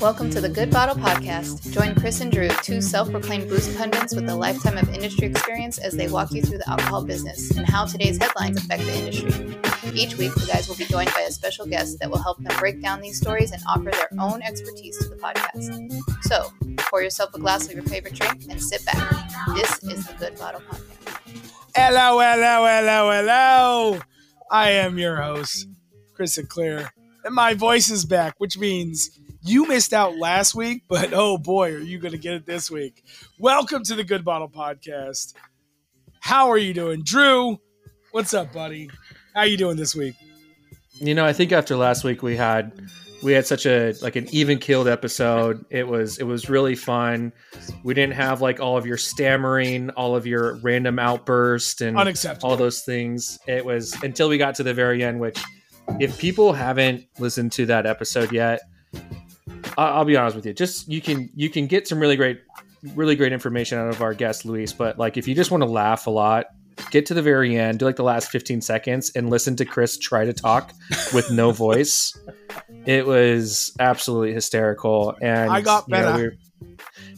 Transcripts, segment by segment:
Welcome to the Good Bottle Podcast. Join Chris and Drew, two self-proclaimed booze pundits with a lifetime of industry experience as they walk you through the alcohol business and how today's headlines affect the industry. Each week, the guys will be joined by a special guest that will help them break down these stories and offer their own expertise to the podcast. So, pour yourself a glass of your favorite drink and sit back. This is the Good Bottle Podcast. Hello, hello, hello, hello. I am your host, Chris Eclair, and my voice is back, which means you missed out last week, but oh boy, are you going to get it this week. Welcome to the Good Bottle Podcast. How are you doing? Drew, what's up, buddy? How are you doing this week? You know, I think after last week we had such a an even keeled episode. It was really fun. We didn't have all of your stammering, all of your random outbursts and all those things. It was until we got to the very end, which if people haven't listened to that episode yet, I'll be honest with you. You can get some really great information out of our guest Luis, but if you just want to laugh a lot, get to the very end, do the last 15 seconds and listen to Chris try to talk with no voice. It was absolutely hysterical, and I got better.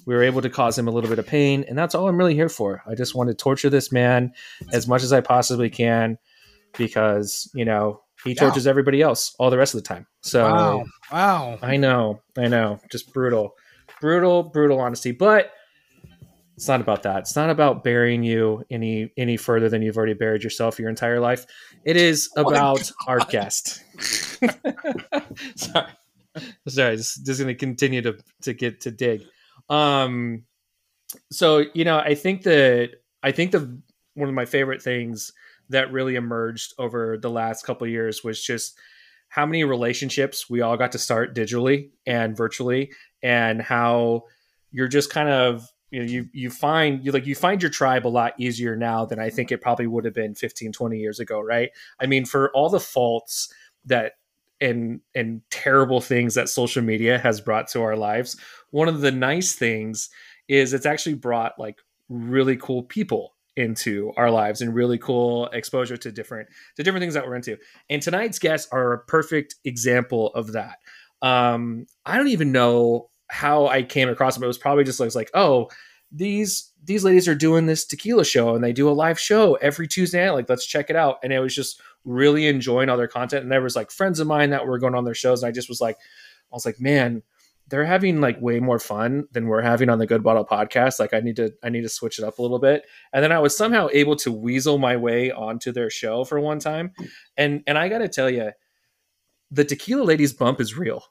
We were able to cause him a little bit of pain, and that's all I'm really here for. I just want to torture this man as much as I possibly can because, he tortures everybody else all the rest of the time. So wow. I know. Just brutal honesty. But it's not about that. It's not about burying you any further than you've already buried yourself your entire life. It is about our guest. Sorry. Just going to continue to get to dig. I think one of my favorite things that really emerged over the last couple of years was just how many relationships we all got to start digitally and virtually, and how you're just kind of, you find your tribe a lot easier now than I think it probably would have been 15, 20 years ago. Right. I mean, for all the faults that, and terrible things that social media has brought to our lives, one of the nice things is it's actually brought really cool people into our lives and really cool exposure to different things that we're into. And tonight's guests are a perfect example of that. I don't even know how I came across them. It was probably just these ladies are doing this tequila show and they do a live show every Tuesday night. Let's check it out. And it was just really enjoying all their content. And there was friends of mine that were going on their shows. And I just was I was man, they're having way more fun than we're having on the Good Bottle Podcast. I need to switch it up a little bit. And then I was somehow able to weasel my way onto their show for one time. And I got to tell you, the Tequila Ladies bump is real.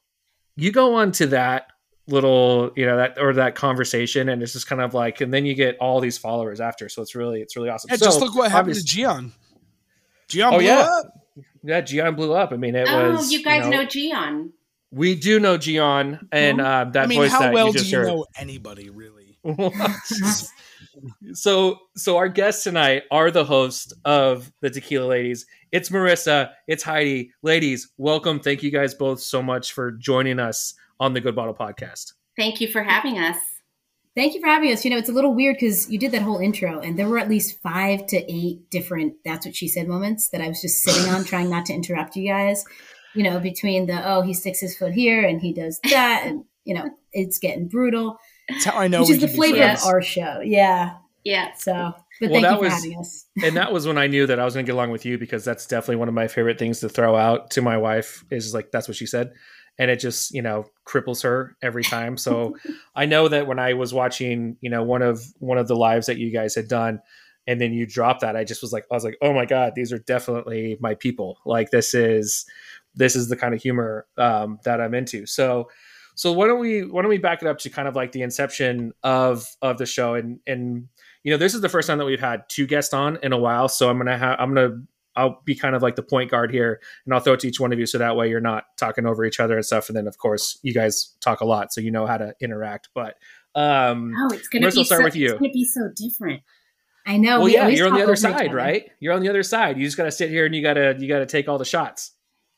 You go on to that little, that conversation, and it's just and then you get all these followers after. So it's really awesome. Yeah, so, just look what happened to Gian. Gian blew up. Yeah, Gian blew up. I mean, you guys know Gian. We do know Gian, and that voice that you just heard. How well do you know anybody, really? So our guests tonight are the host of the Tequila Ladies. It's Marissa. It's Heidi. Ladies, welcome. Thank you guys both so much for joining us on the Good Bottle Podcast. Thank you for having us. Thank you for having us. It's a little weird because you did that whole intro, and there were at least 5 to 8 different "that's what she said" moments that I was just sitting on, trying not to interrupt you guys. Between the, he sticks his foot here and he does that. And, it's getting brutal. That's how I know. Which is the flavor of our show. Yeah. Yeah. So, thank you for having us. And that was when I knew that I was going to get along with you, because that's definitely one of my favorite things to throw out to my wife is that's what she said. And it just, cripples her every time. So I know that when I was watching, one of the lives that you guys had done, and then you dropped that, I was like, oh my God, these are definitely my people. This is the kind of humor that I'm into. So why don't we back it up to the inception of the show? And this is the first time that we've had two guests on in a while. So I'll be the point guard here, and I'll throw it to each one of you. So that way you're not talking over each other and stuff. And then of course you guys talk a lot, so you know how to interact. But it's going to be so different. I know. Well, you're on the other side, right? You're on the other side. You just got to sit here and you got to take all the shots.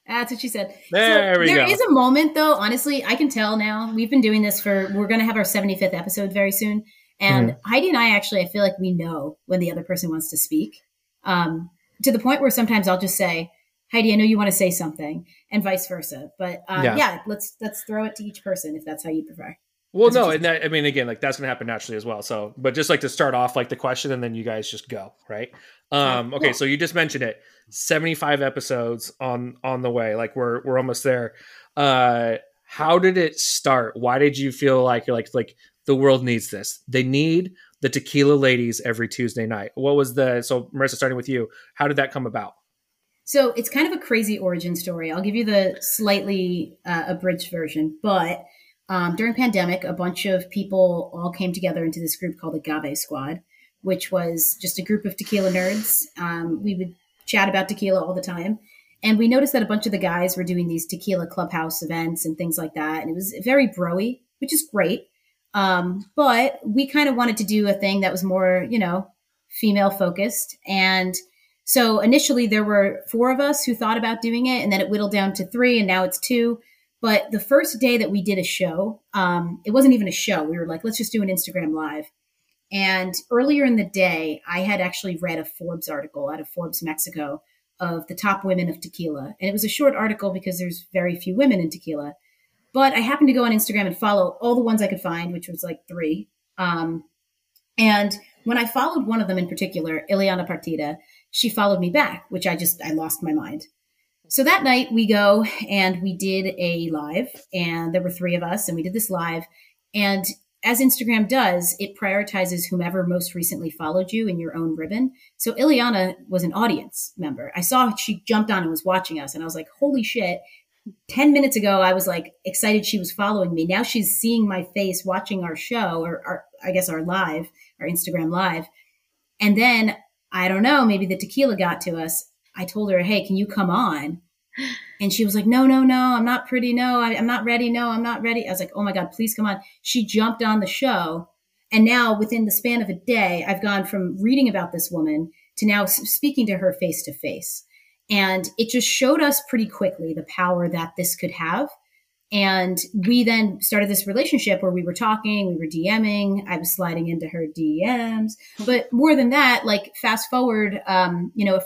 That's what she said. There is a moment, though. Honestly, I can tell now. We've been doing this we're going to have our 75th episode very soon. And Heidi and I I feel we know when the other person wants to speak, to the point where sometimes I'll just say, Heidi, I know you want to say something, and vice versa. But yeah, let's throw it to each person if that's how you prefer. Well, that's I mean, again, like that's going to happen naturally as well. So, but just like to start off like the question and then you guys just go, right? Okay. Yeah. So you just mentioned it, 75 episodes on the way. Like we're almost there. How did it start? Why did you feel like you're like the world needs this? They need the Tequila Ladies every Tuesday night. What was so Marissa, starting with you, how did that come about? So it's kind of a crazy origin story. I'll give you the slightly abridged version, but during pandemic, a bunch of people all came together into this group called Agave Squad, which was just a group of tequila nerds. We would chat about tequila all the time. And we noticed that a bunch of the guys were doing these tequila clubhouse events and things like that. And it was very bro-y, which is great. But we kind of wanted to do a thing that was more, you know, female focused. And so initially there were 4 of us who thought about doing it, and then it whittled down to 3 and now it's 2. But the first day that we did a show, it wasn't even a show. We were like, let's just do an Instagram live. And earlier in the day, I had actually read a Forbes article out of Forbes Mexico of the top women of tequila. And it was a short article because there's very few women in tequila. But I happened to go on Instagram and follow all the ones I could find, which was like 3. And when I followed one of them in particular, Ileana Partida, she followed me back, which I lost my mind. So that night we go and we did a live, and there were 3 of us, and we did this live. And as Instagram does, it prioritizes whomever most recently followed you in your own ribbon. So Ileana was an audience member. I saw she jumped on and was watching us, and I was like, holy shit. 10 minutes ago, I was like excited she was following me. Now she's seeing my face watching our show, or our Instagram live. And then I don't know, maybe the tequila got to us. I told her, hey, can you come on? And she was like, no, I'm not pretty. No, I'm not ready. No, I'm not ready. I was like, oh my God, please come on. She jumped on the show. And now within the span of a day, I've gone from reading about this woman to now speaking to her face to face. And it just showed us pretty quickly the power that this could have. And we then started this relationship where we were talking, we were DMing, I was sliding into her DMs. But more than that, like fast forward, a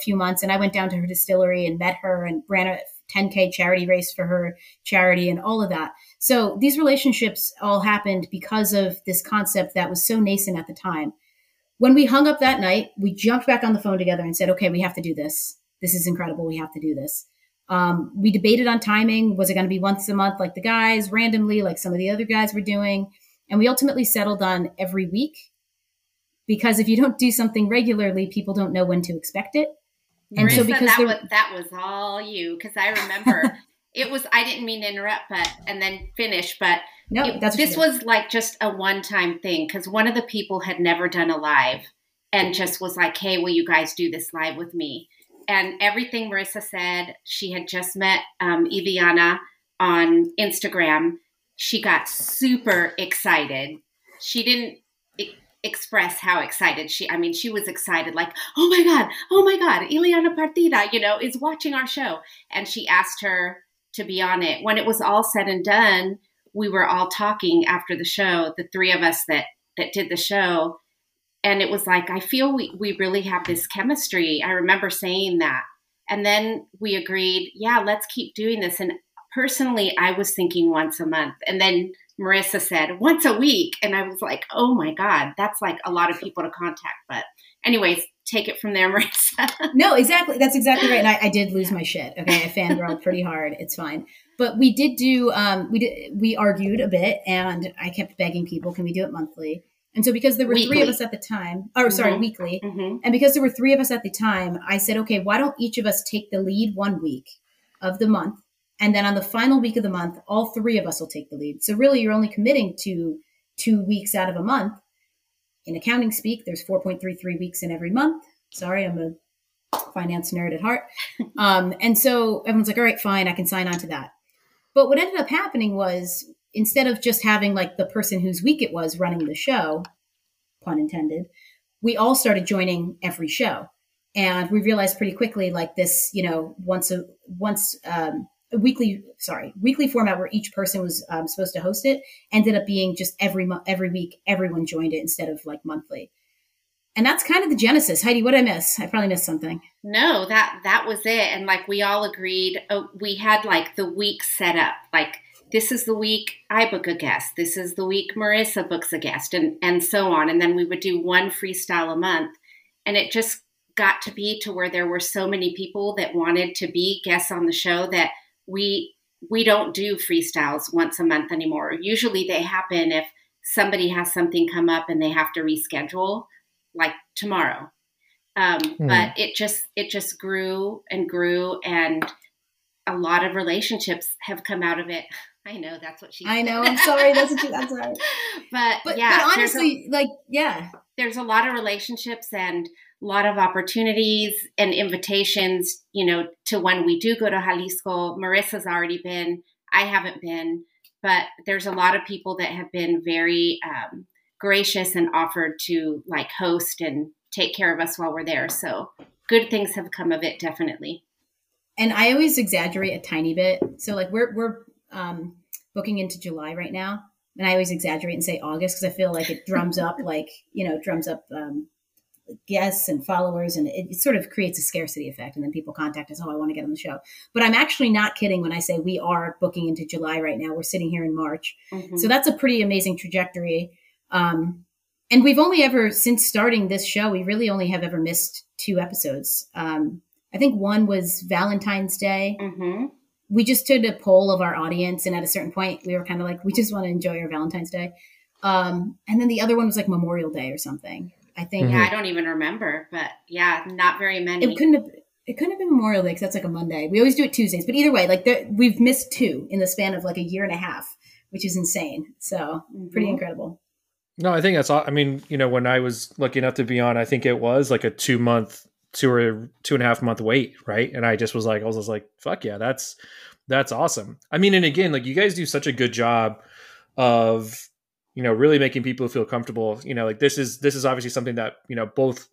few months, and I went down to her distillery and met her and ran a 10K charity race for her charity and all of that. So these relationships all happened because of this concept that was so nascent at the time. When we hung up that night, we jumped back on the phone together and said, okay, we have to do this. This is incredible. We have to do this. We debated on timing. Was it going to be once a month like the guys, randomly like some of the other guys were doing? And we ultimately settled on every week, because if you don't do something regularly, people don't know when to expect it. And Marissa, so because that was all you, because I remember it was, I didn't mean to interrupt, but, and then finish, but no, this was like just a one-time thing, because one of the people had never done a live and just was like, hey, will you guys do this live with me? And everything Marissa said, she had just met Ileana on Instagram. She got super excited. She didn't express how excited she was excited, like, oh my God, Ileana Partida, is watching our show. And she asked her to be on it. When it was all said and done, we were all talking after the show, the 3 of us that did the show. And it was like, I feel we really have this chemistry. I remember saying that. And then we agreed, yeah, let's keep doing this. And personally, I was thinking once a month. And then Marissa said, once a week. And I was like, oh my God, that's like a lot of people to contact. But anyways, take it from there, Marissa. No, exactly. That's exactly right. And I did lose my shit. Okay. I fangirled pretty hard. It's fine. But we did do, we argued a bit, and I kept begging people, can we do it monthly? And so because there were weekly. 3 of us at the time, weekly. Mm-hmm. And because there were 3 of us at the time, I said, okay, why don't each of us take the lead one week of the month? And then on the final week of the month, all 3 of us will take the lead. So really you're only committing to 2 weeks out of a month. In accounting speak, there's 4.33 weeks in every month. Sorry, I'm a finance nerd at heart. And so everyone's like, all right, fine, I can sign on to that. But what ended up happening was, instead of just having like the person whose week it was running the show, pun intended, we all started joining every show. And we realized pretty quickly, like this, weekly format where each person was supposed to host it ended up being just every week, everyone joined it instead of like monthly. And that's kind of the genesis. Heidi, what did I miss? I probably missed something. No, that was it. And like, we all agreed, we had like the week set up. Like, this is the week I book a guest. This is the week Marissa books a guest, and so on. And then we would do one freestyle a month. And it just got to be to where there were so many people that wanted to be guests on the show that we don't do freestyles once a month anymore. Usually they happen if somebody has something come up and they have to reschedule, like tomorrow. But it just grew and grew, and a lot of relationships have come out of it. I know that's what she said. I know. I'm sorry. That's right. But yeah, but honestly, there's a lot of relationships and a lot of opportunities and invitations, you know, to when we do go to Jalisco. Marissa's already been, I haven't been, but there's a lot of people that have been very, gracious and offered to like host and take care of us while we're there. So good things have come of it, definitely. And I always exaggerate a tiny bit. So like we're booking into July right now, and I always exaggerate and say August because I feel like it drums up guests and followers, and it sort of creates a scarcity effect, and then people contact us, oh, I want to get on the show. But I'm actually not kidding when I say we are booking into July right now. We're sitting here in March. Mm-hmm. So that's a pretty amazing trajectory. And we've only ever, since starting this show, we really only have ever missed two episodes. I think one was Valentine's Day. Mm-hmm. We just took a poll of our audience, and at a certain point we were kind of like, we just want to enjoy our Valentine's Day. And then the other one was like Memorial Day or something, I think. Yeah, I don't even remember, but yeah, not very many. It couldn't have been Memorial Day because that's like a Monday. We always do it Tuesdays, but either way, like we've missed two in the span of like a year and a half, which is insane. So pretty incredible. No, I think that's all. I mean, you know, when I was lucky enough to be on, I think it was like a 2 or 2.5 month wait. Right. And I was just like, fuck yeah, that's awesome. I mean, and again, like you guys do such a good job of, you know, really making people feel comfortable, you know, like this is obviously something that, you know, both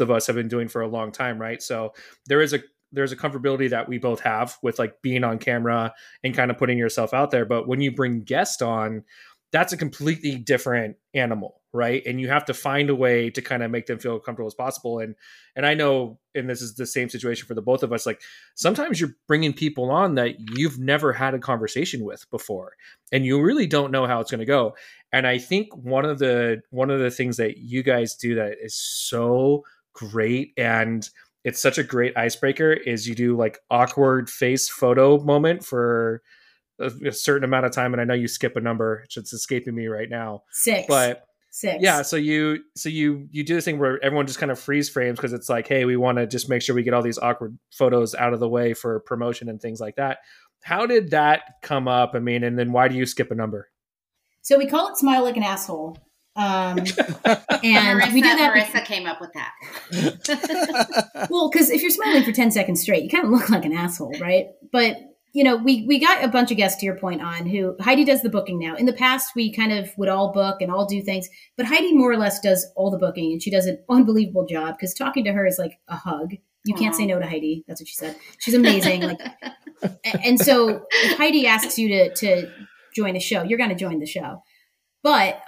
of us have been doing for a long time. Right. So there's a comfortability that we both have with like being on camera and kind of putting yourself out there. But when you bring guests on, that's a completely different animal, right? And you have to find a way to kind of make them feel comfortable as possible. And I know, and this is the same situation for the both of us, like sometimes you're bringing people on that you've never had a conversation with before, and you really don't know how it's going to go. And I think one of the things that you guys do that is so great, and it's such a great icebreaker, is you do like awkward face photo moment for a certain amount of time. And I know you skip a number, it's escaping me right now. Six. Yeah. So you do this thing where everyone just kind of freeze frames, because it's like, hey, we want to just make sure we get all these awkward photos out of the way for promotion and things like that. How did that come up? I mean, and then why do you skip a number? So we call it Smile Like an Asshole. And Marissa came up with that. Well, because if you're smiling for 10 seconds straight, you kind of look like an asshole, right? But you know, we got a bunch of guests, to your point, on who Heidi does the booking now. In the past, we kind of would all book and all do things, but Heidi more or less does all the booking, and she does an unbelievable job, because talking to her is like a hug. You can't say no to Heidi. That's what she said. She's amazing. Like, and so if Heidi asks you to join a show, you're going to join the show. But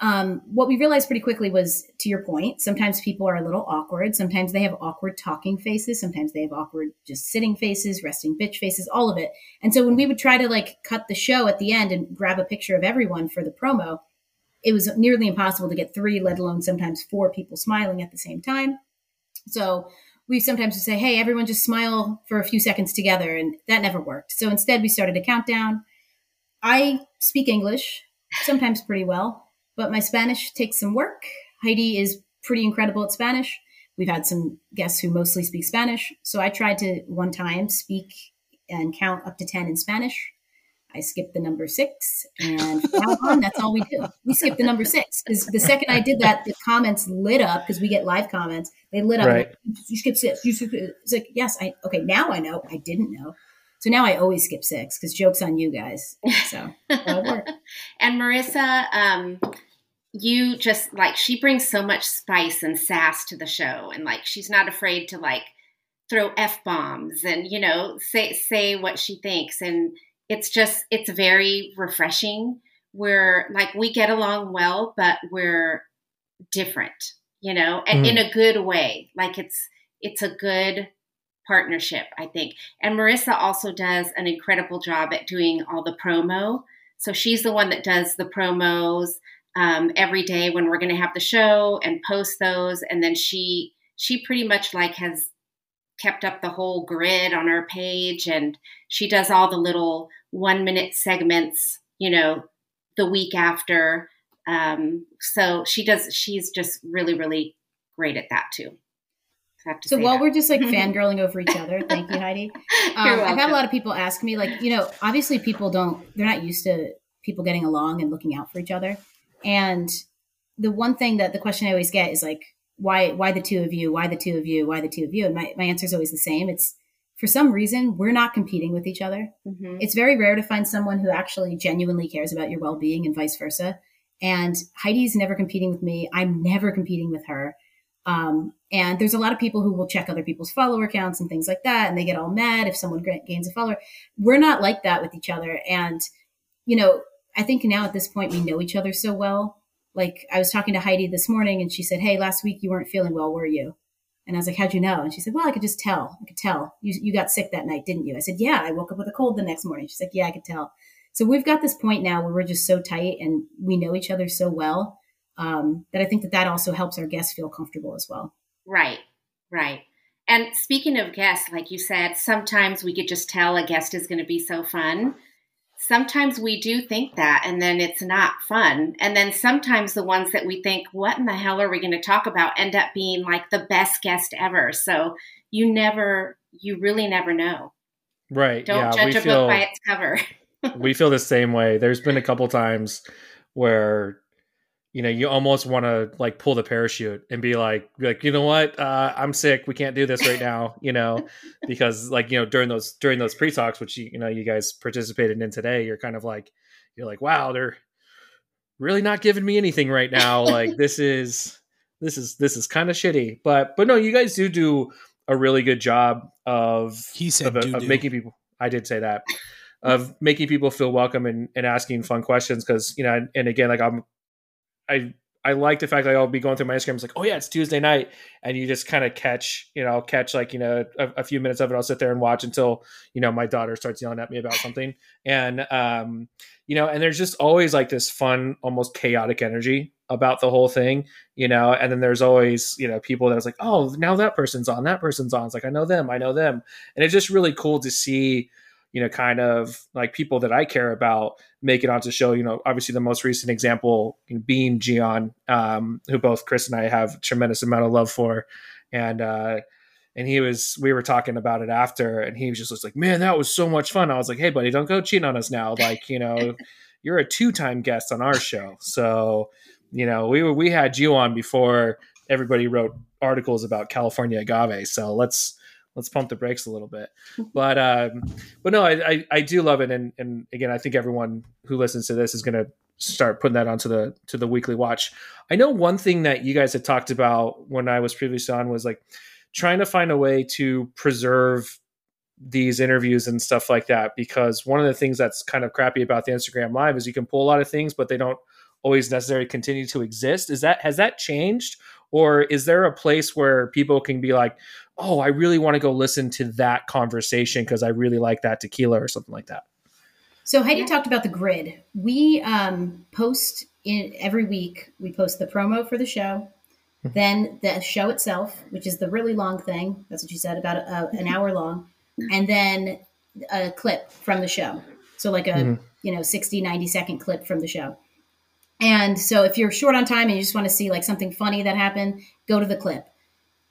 what we realized pretty quickly was, to your point, sometimes people are a little awkward. Sometimes they have awkward talking faces. Sometimes they have awkward just sitting faces, resting bitch faces, all of it. And so when we would try to like cut the show at the end and grab a picture of everyone for the promo, it was nearly impossible to get 3, let alone sometimes 4 people smiling at the same time. So we sometimes just say, hey, everyone just smile for a few seconds together. And that never worked. So instead we started a countdown. I speak English, sometimes pretty well, but my Spanish takes some work. Heidi is pretty incredible at Spanish. We've had some guests who mostly speak Spanish. So I tried to one time speak and count up to 10 in Spanish. I skipped the number 6, and from now on, that's all we do. We skip the number 6, because the second I did that, the comments lit up, because we get live comments. They lit up. Right. You skip 6. You skip. It's like, yes, okay. Now I know. I didn't know. So now I always skip 6, because joke's on you guys. So that'll work. And Marissa, you just like, she brings so much spice and sass to the show, and like she's not afraid to like throw F-bombs and, you know, say what she thinks, and it's very refreshing. We're like, we get along well, but we're different. you know, and in a good way. Like it's a good partnership, I think. And Marissa also does an incredible job at doing all the promo. So she's the one that does the promos every day when we're going to have the show and post those. And then she pretty much like has kept up the whole grid on our page, and she does all the little 1-minute segments, you know, the week after. So she's just really, really great at that too. So while we're just like fangirling over each other, thank you, Heidi. I've had a lot of people ask me, like, you know, obviously they're not used to people getting along and looking out for each other. And the one thing that the question I always get is like, why the two of you? Why the two of you? Why the two of you? And my answer is always the same. It's for some reason, we're not competing with each other. Mm-hmm. It's very rare to find someone who actually genuinely cares about your well-being and vice versa. And Heidi's never competing with me. I'm never competing with her. And there's a lot of people who will check other people's follower counts and things like that. And they get all mad if someone gains a follower. We're not like that with each other. And, you know, I think now at this point, we know each other so well. Like I was talking to Heidi this morning and she said, "Hey, last week you weren't feeling well, were you?" And I was like, "How'd you know?" And she said, "Well, I could just tell. I could tell. You got sick that night, didn't you?" I said, "Yeah, I woke up with a cold the next morning." She's like, "Yeah, I could tell." So we've got this point now where we're just so tight and we know each other so well that I think that also helps our guests feel comfortable as well. Right, right. And speaking of guests, like you said, sometimes we could just tell a guest is going to be so fun. Sometimes we do think that, and then it's not fun. And then sometimes the ones that we think, what in the hell are we going to talk about, end up being like the best guest ever. So you really never know. Right. Don't judge a book by its cover. We feel the same way. There's been a couple times where, you know, you almost want to like pull the parachute and be like, you know what? I'm sick. We can't do this right now, you know, because like, you know, during those pre-talks, which, you know, you guys participated in today, you're like, wow, they're really not giving me anything right now. Like this is kind of shitty, but no, you guys do a really good job of making people. I did say that, of making people feel welcome and asking fun questions. Cause you know, and again, like I like the fact that I'll be going through my Instagram. It's like, oh yeah, it's Tuesday night. And you just kind of catch like, you know, a few minutes of it. I'll sit there and watch until, you know, my daughter starts yelling at me about something. And, you know, and there's just always like this fun, almost chaotic energy about the whole thing, you know? And then there's always, you know, people that's like, oh, now that person's on. It's like, I know them. And it's just really cool to see, you know, kind of like people that I care about make it onto the show. You know, obviously the most recent example being Gian, who both Chris and I have a tremendous amount of love for. And we were talking about it after, and he was like, man, that was so much fun. I was like, hey buddy, don't go cheat on us now. Like, you know, you're a 2-time guest on our show. So, you know, we had you on before everybody wrote articles about California agave. So let's pump the brakes a little bit, but no, I do love it. And again, I think everyone who listens to this is going to start putting that onto the weekly watch. I know one thing that you guys had talked about when I was previously on was like trying to find a way to preserve these interviews and stuff like that, because one of the things that's kind of crappy about the Instagram Live is you can pull a lot of things, but they don't always necessarily continue to exist. Has that changed? Or is there a place where people can be like, oh, I really want to go listen to that conversation because I really like that tequila or something like that? So Heidi talked about the grid. We post every week. We post the promo for the show, then the show itself, which is the really long thing. That's what she said, about an hour long. And then a clip from the show. So like a 60, 90-second clip from the show. And so if you're short on time and you just want to see like something funny that happened, go to the clip.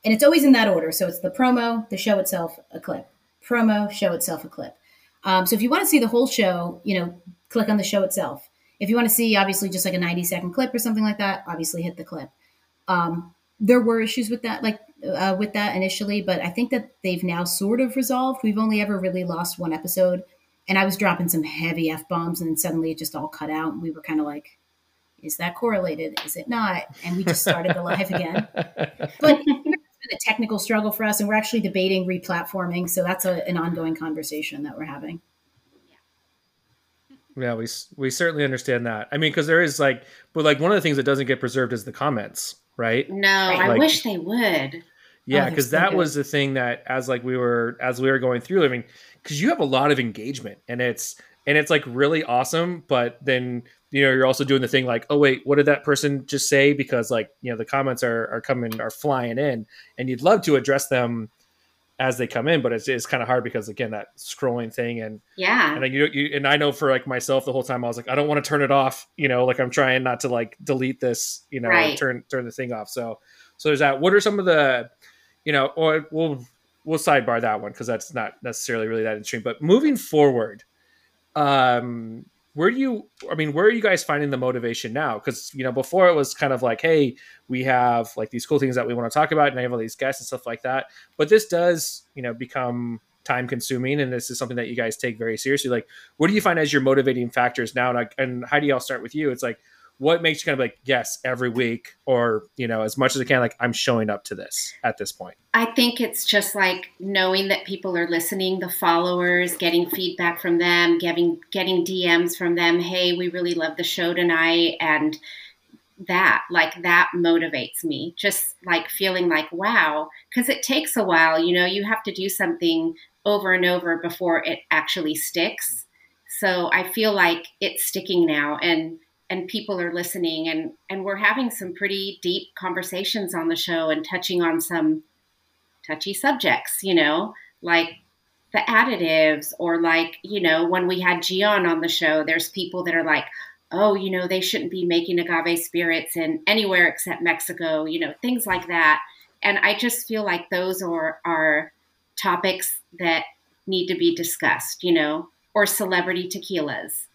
And it's always in that order. So it's the promo, the show itself, a clip. Promo, show itself, a clip. So if you want to see the whole show, you know, click on the show itself. If you want to see, obviously, just like a 90-second clip or something like that, obviously hit the clip. There were issues with that, like with that initially, but I think that they've now sort of resolved. We've only ever really lost one episode. And I was dropping some heavy F-bombs and then suddenly it just all cut out. And we were kind of like, is that correlated? Is it not? And we just started the live again. But it's been a technical struggle for us, and we're actually debating replatforming. So that's an ongoing conversation that we're having. Yeah, we certainly understand that. I mean, because there is like, but like one of the things that doesn't get preserved is the comments, right? No, like, I wish they would. Yeah, because that was the thing that as we were going through, I mean, because you have a lot of engagement and it's like really awesome, but then you know you're also doing the thing like, oh wait, what did that person just say? Because like, you know, the comments are flying in, and you'd love to address them as they come in, but it's kind of hard because again that scrolling thing and I know for like myself the whole time I was like, I don't want to turn it off, you know, like I'm trying not to like delete this, you know, right. turn the thing off. So there's that. What are some of the, you know, or we'll sidebar that one because that's not necessarily really that interesting. But moving forward, where are you guys finding the motivation now? Because, you know, before it was kind of like, hey, we have like these cool things that we want to talk about and I have all these guests and stuff like that. But this does, you know, become time consuming. And this is something that you guys take very seriously. Like, what do you find as your motivating factors now? And Heidi, I'll start with you. It's like, what makes you kind of like, yes, every week or, you know, as much as I can, like I'm showing up to this at this point? I think it's just like knowing that people are listening, the followers, getting feedback from them, getting DMs from them. Hey, we really love the show tonight. And that motivates me, just like feeling like, wow, because it takes a while, you know, you have to do something over and over before it actually sticks. So I feel like it's sticking now and people are listening and we're having some pretty deep conversations on the show and touching on some touchy subjects, you know, like the additives or like, you know, when we had Gian on the show, there's people that are like, oh, you know, they shouldn't be making agave spirits in anywhere except Mexico, you know, things like that. And I just feel like those are topics that need to be discussed, you know, or celebrity tequilas.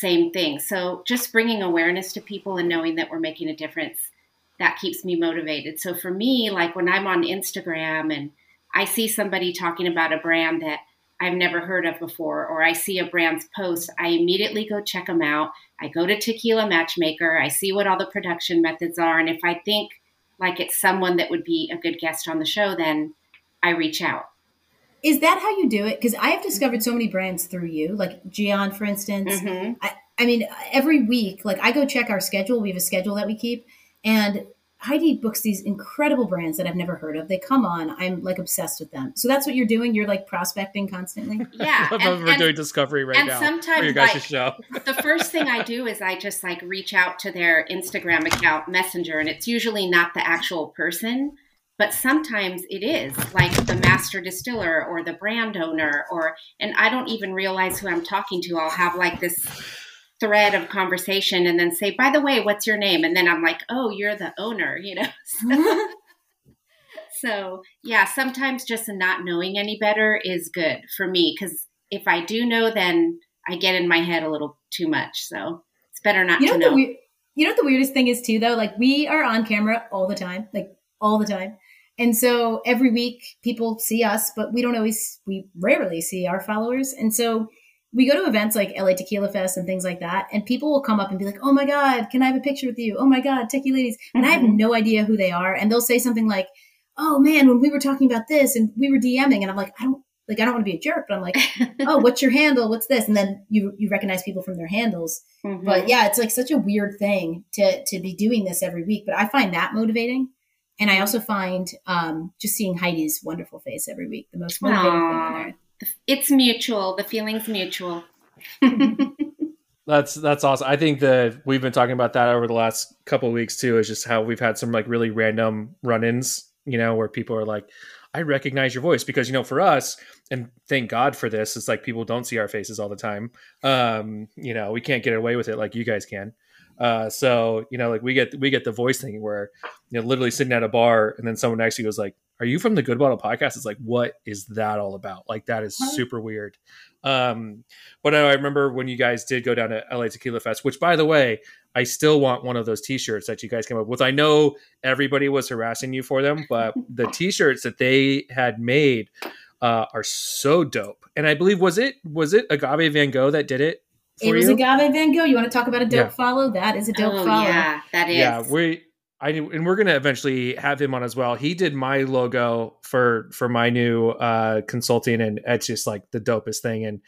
Same thing. So just bringing awareness to people and knowing that we're making a difference, that keeps me motivated. So for me, like when I'm on Instagram and I see somebody talking about a brand that I've never heard of before, or I see a brand's post, I immediately go check them out. I go to Tequila Matchmaker. I see what all the production methods are. And if I think like it's someone that would be a good guest on the show, then I reach out. Is that how you do it? Because I have discovered so many brands through you, like Gian, for instance. Mm-hmm. I mean, every week, like I go check our schedule. We have a schedule that we keep. And Heidi books these incredible brands that I've never heard of. They come on. I'm like obsessed with them. So that's what you're doing. You're like prospecting constantly. Yeah. We're doing discovery right now. And sometimes like, show. The first thing I do is I just like reach out to their Instagram account Messenger. And it's usually not the actual person. But sometimes it is like the master distiller or the brand owner and I don't even realize who I'm talking to. I'll have like this thread of conversation and then say, by the way, what's your name? And then I'm like, oh, you're the owner, you know? So yeah, sometimes just not knowing any better is good for me. 'Cause if I do know, then I get in my head a little too much. So it's better not to know. You know what the weirdest thing is too, though? Like we are on camera all the time, like all the time. And so every week people see us, but we rarely see our followers. And so we go to events like LA Tequila Fest and things like that. And people will come up and be like, oh my God, can I have a picture with you? Oh my God, Tequila Ladies. And I have no idea who they are. And they'll say something like, oh man, when we were talking about this and we were DMing, and I'm like, I don't want to be a jerk, but I'm like, oh, what's your handle? What's this? And then you recognize people from their handles. Mm-hmm. But yeah, it's like such a weird thing to be doing this every week. But I find that motivating. And I also find just seeing Heidi's wonderful face every week the most motivating thing on earth. It's mutual. The feeling's mutual. That's awesome. I think we've been talking about that over the last couple of weeks too. Is just how we've had some like really random run-ins, you know, where people are like, I recognize your voice because, you know, for us, and thank God for this, it's like people don't see our faces all the time. You know, we can't get away with it like you guys can. So, you know, like we get the voice thing where, you know, literally sitting at a bar and then someone next to you goes like, are you from the Good Bottle Podcast? It's like, what is that all about? Like, that is super weird. But I remember when you guys did go down to LA Tequila Fest, which by the way, I still want one of those t-shirts that you guys came up with. I know everybody was harassing you for them, but the t-shirts that they had made, are so dope. And I believe, was it Agave Van Gogh that did it? It was Agave Van Gogh. You want to talk about a dope follow? That is a dope follow. Yeah, that is. Yeah, we're going to eventually have him on as well. He did my logo for my new consulting, and it's just like the dopest thing. And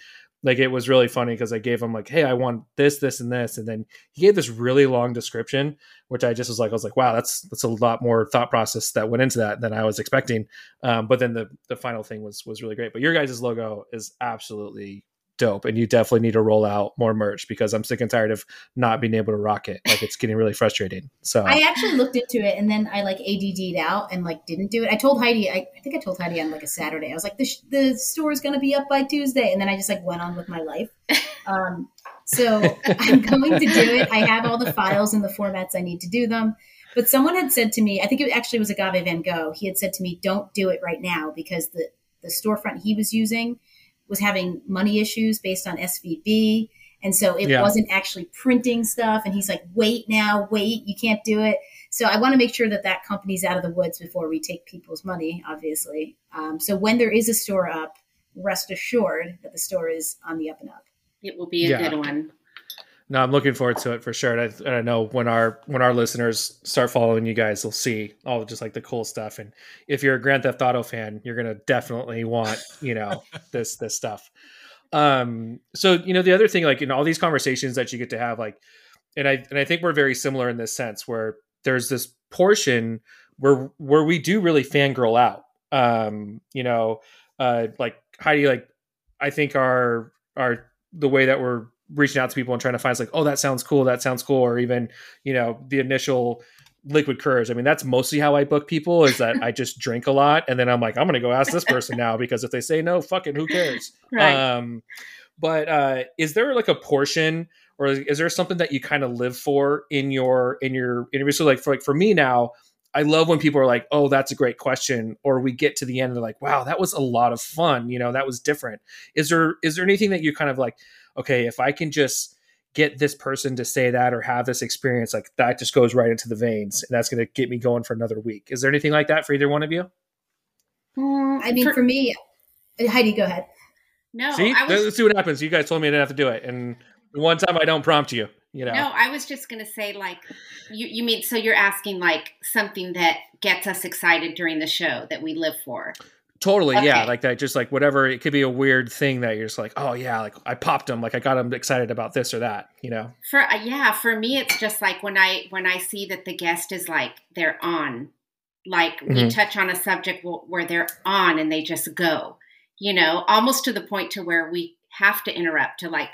Like, it was really funny because I gave him like, hey, I want this, this, and this. And then he gave this really long description, which I just was like, wow, that's a lot more thought process that went into that than I was expecting. But then the final thing was really great. But your guys' logo is absolutely dope. And you definitely need to roll out more merch because I'm sick and tired of not being able to rock it. Like, it's getting really frustrating. So I actually looked into it and then I like ADD'd out and like didn't do it. I told Heidi, I think I told Heidi on like a Saturday, I was like, the store is going to be up by Tuesday. And then I just like went on with my life. So I'm going to do it. I have all the files and the formats I need to do them. But someone had said to me, I think it actually was Agave Van Gogh. He had said to me, don't do it right now because the storefront he was using was having money issues based on SVB. And so it wasn't actually printing stuff. And he's like, wait, you can't do it. So I want to make sure that that company's out of the woods before we take people's money, obviously. So when there is a store up, rest assured that the store is on the up and up. It will be a good one. No, I'm looking forward to it for sure. And I know when our listeners start following you guys, they'll see all just like the cool stuff. And if you're a Grand Theft Auto fan, you're going to definitely want, this stuff. So, the other thing, like in all these conversations that you get to have, like, and I think we're very similar in this sense where there's this portion where we do really fangirl out, like Heidi, like, I think our the way that we're reaching out to people and trying to find, it's like, oh, that sounds cool. Or even, the initial Liquid Courage. I mean, that's mostly how I book people is that I just drink a lot. And then I'm like, I'm going to go ask this person now, because if they say no, fucking who cares? Right. But is there like a portion or is there something that you kind of live for in your interview? So for me now, I love when people are like, oh, that's a great question. Or we get to the end and they're like, wow, that was a lot of fun. That was different. Is there anything that you kind of like, okay, if I can just get this person to say that or have this experience, like that just goes right into the veins and that's going to get me going for another week. Is there anything like that for either one of you? I mean, for me, Heidi, go ahead. No, see, let's see what happens. You guys told me I didn't have to do it. And one time I don't prompt you. No, I was just going to say, like, you mean, so you're asking like something that gets us excited during the show that we live for. Totally. Okay. Yeah. Like that, just like whatever, it could be a weird thing that you're just like, oh yeah, like I popped them. Like I got them excited about this or that, For me, it's just like when I see that the guest is like, they're on, like we touch on a subject where they're on and they just go, almost to the point to where we have to interrupt to like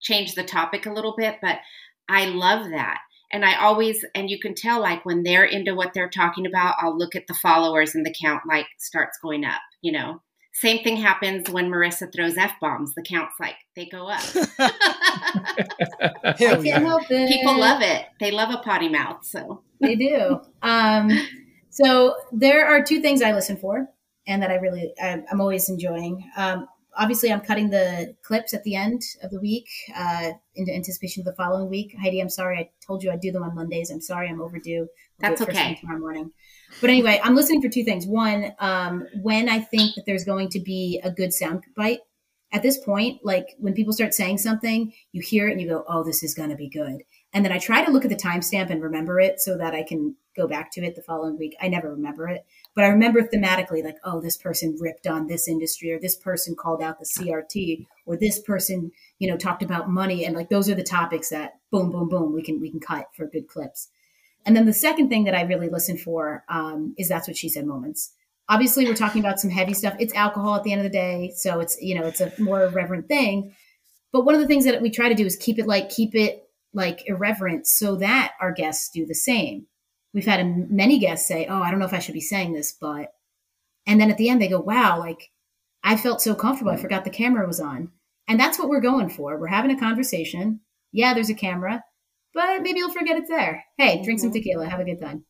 change the topic a little bit. But I love that. And I always, and you can tell, like, when they're into what they're talking about, I'll look at the followers and the count, like, starts going up, Same thing happens when Marissa throws F-bombs. The count's like, they go up. People love it. They love a potty mouth, so. They do. So there are two things I listen for and that I'm always enjoying. Obviously, I'm cutting the clips at the end of the week into anticipation of the following week. Heidi, I'm sorry. I told you I'd do them on Mondays. I'm sorry. I'm overdue. That's okay. Tomorrow morning. But anyway, I'm listening for two things. One, when I think that there's going to be a good sound bite. At this point, like when people start saying something, you hear it and you go, oh, this is going to be good. And then I try to look at the timestamp and remember it so that I can go back to it the following week. I never remember it, but I remember thematically like, oh, this person ripped on this industry or this person called out the CRT or this person, talked about money. And like, those are the topics that boom, boom, boom, we can cut for good clips. And then the second thing that I really listen for is That's What She Said moments. Obviously, we're talking about some heavy stuff. It's alcohol at the end of the day. So it's, it's a more irreverent thing. But one of the things that we try to do is keep it irreverent so that our guests do the same. We've had many guests say, oh, I don't know if I should be saying this, but, and then at the end they go, wow, like I felt so comfortable. I forgot the camera was on. And that's what we're going for. We're having a conversation. Yeah, there's a camera, but maybe you'll forget it's there. Hey, drink some tequila. Have a good time.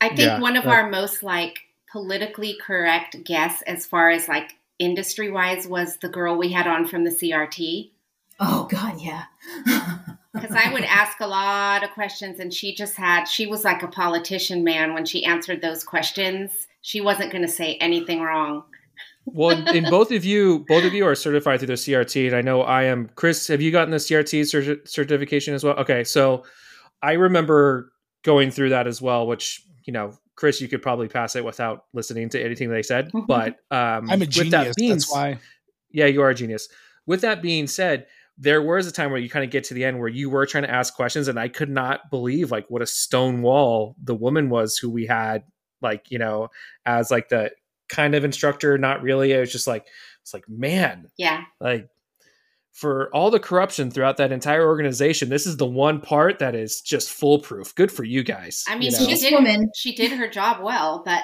I think one of our most like politically correct guests as far as like industry wise was the girl we had on from the CRT. Oh God. Yeah. Because I would ask a lot of questions and she was like a politician, man. When she answered those questions, she wasn't going to say anything wrong. Well, and both of you are certified through the CRT. And I know I am. Chris, have you gotten the CRT certification as well? Okay. So I remember going through that as well, which, Chris, you could probably pass it without listening to anything they said. But I'm a genius. That's why. Yeah, you are a genius. With that being said, there was a time where you kind of get to the end where you were trying to ask questions, and I could not believe like what a stone wall the woman was who we had, like, you know, as like the kind of instructor, not really. It was just like, it's like, man, yeah, like for all the corruption throughout that entire organization, this is the one part that is just foolproof. Good for you guys. I mean, you know? She did her job well, but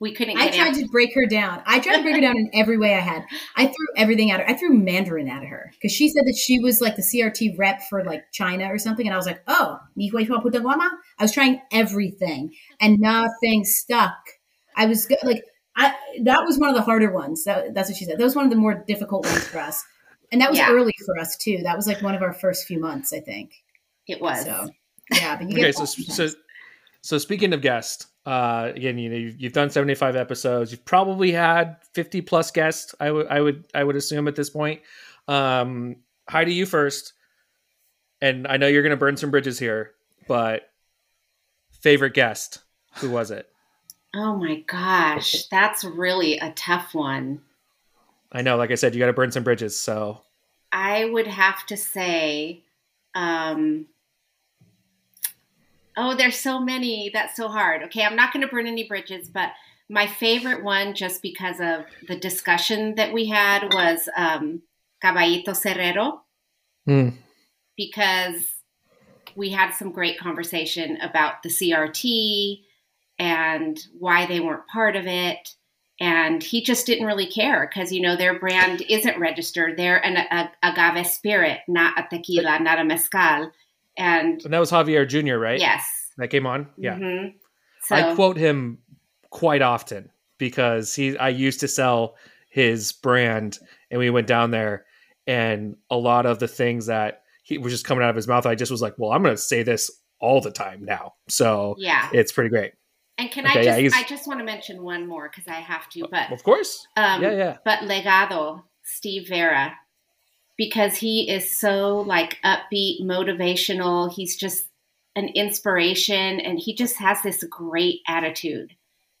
we couldn't get to break her down. I tried to break her down in every way I had. I threw everything at her. I threw Mandarin at her because she said that she was like the CRT rep for like China or something. And I was like, oh, I was trying everything and nothing stuck. I was like, that was one of the harder ones. That's what she said. That was one of the more difficult ones for us. And that was early for us too. That was like one of our first few months, I think. It was. So, yeah. But you get so speaking of guests, again, you know, you've done 75 episodes. You've probably had 50 plus guests. I would assume at this point. Heidi, you first, and I know you're going to burn some bridges here, but favorite guest, who was it? Oh my gosh, that's really a tough one. I know, like I said, you got to burn some bridges. So I would have to say, oh, there's so many. That's so hard. Okay, I'm not going to burn any bridges, but my favorite one, just because of the discussion that we had, was Caballito Cerrero, because we had some great conversation about the CRT and why they weren't part of it. And he just didn't really care because, you know, their brand isn't registered. They're an agave spirit, not a tequila, not a mezcal. And that was Javier Jr., right? Yes. That came on? Yeah. Mm-hmm. So, I quote him quite often because I used to sell his brand, and we went down there, and a lot of the things that he was just coming out of his mouth, I just was like, well, I'm going to say this all the time now. So yeah, it's pretty great. And I just want to mention one more because I have to, but of course, but Legado, Steve Vera, because he is so like upbeat, motivational. He's just an inspiration, and he just has this great attitude,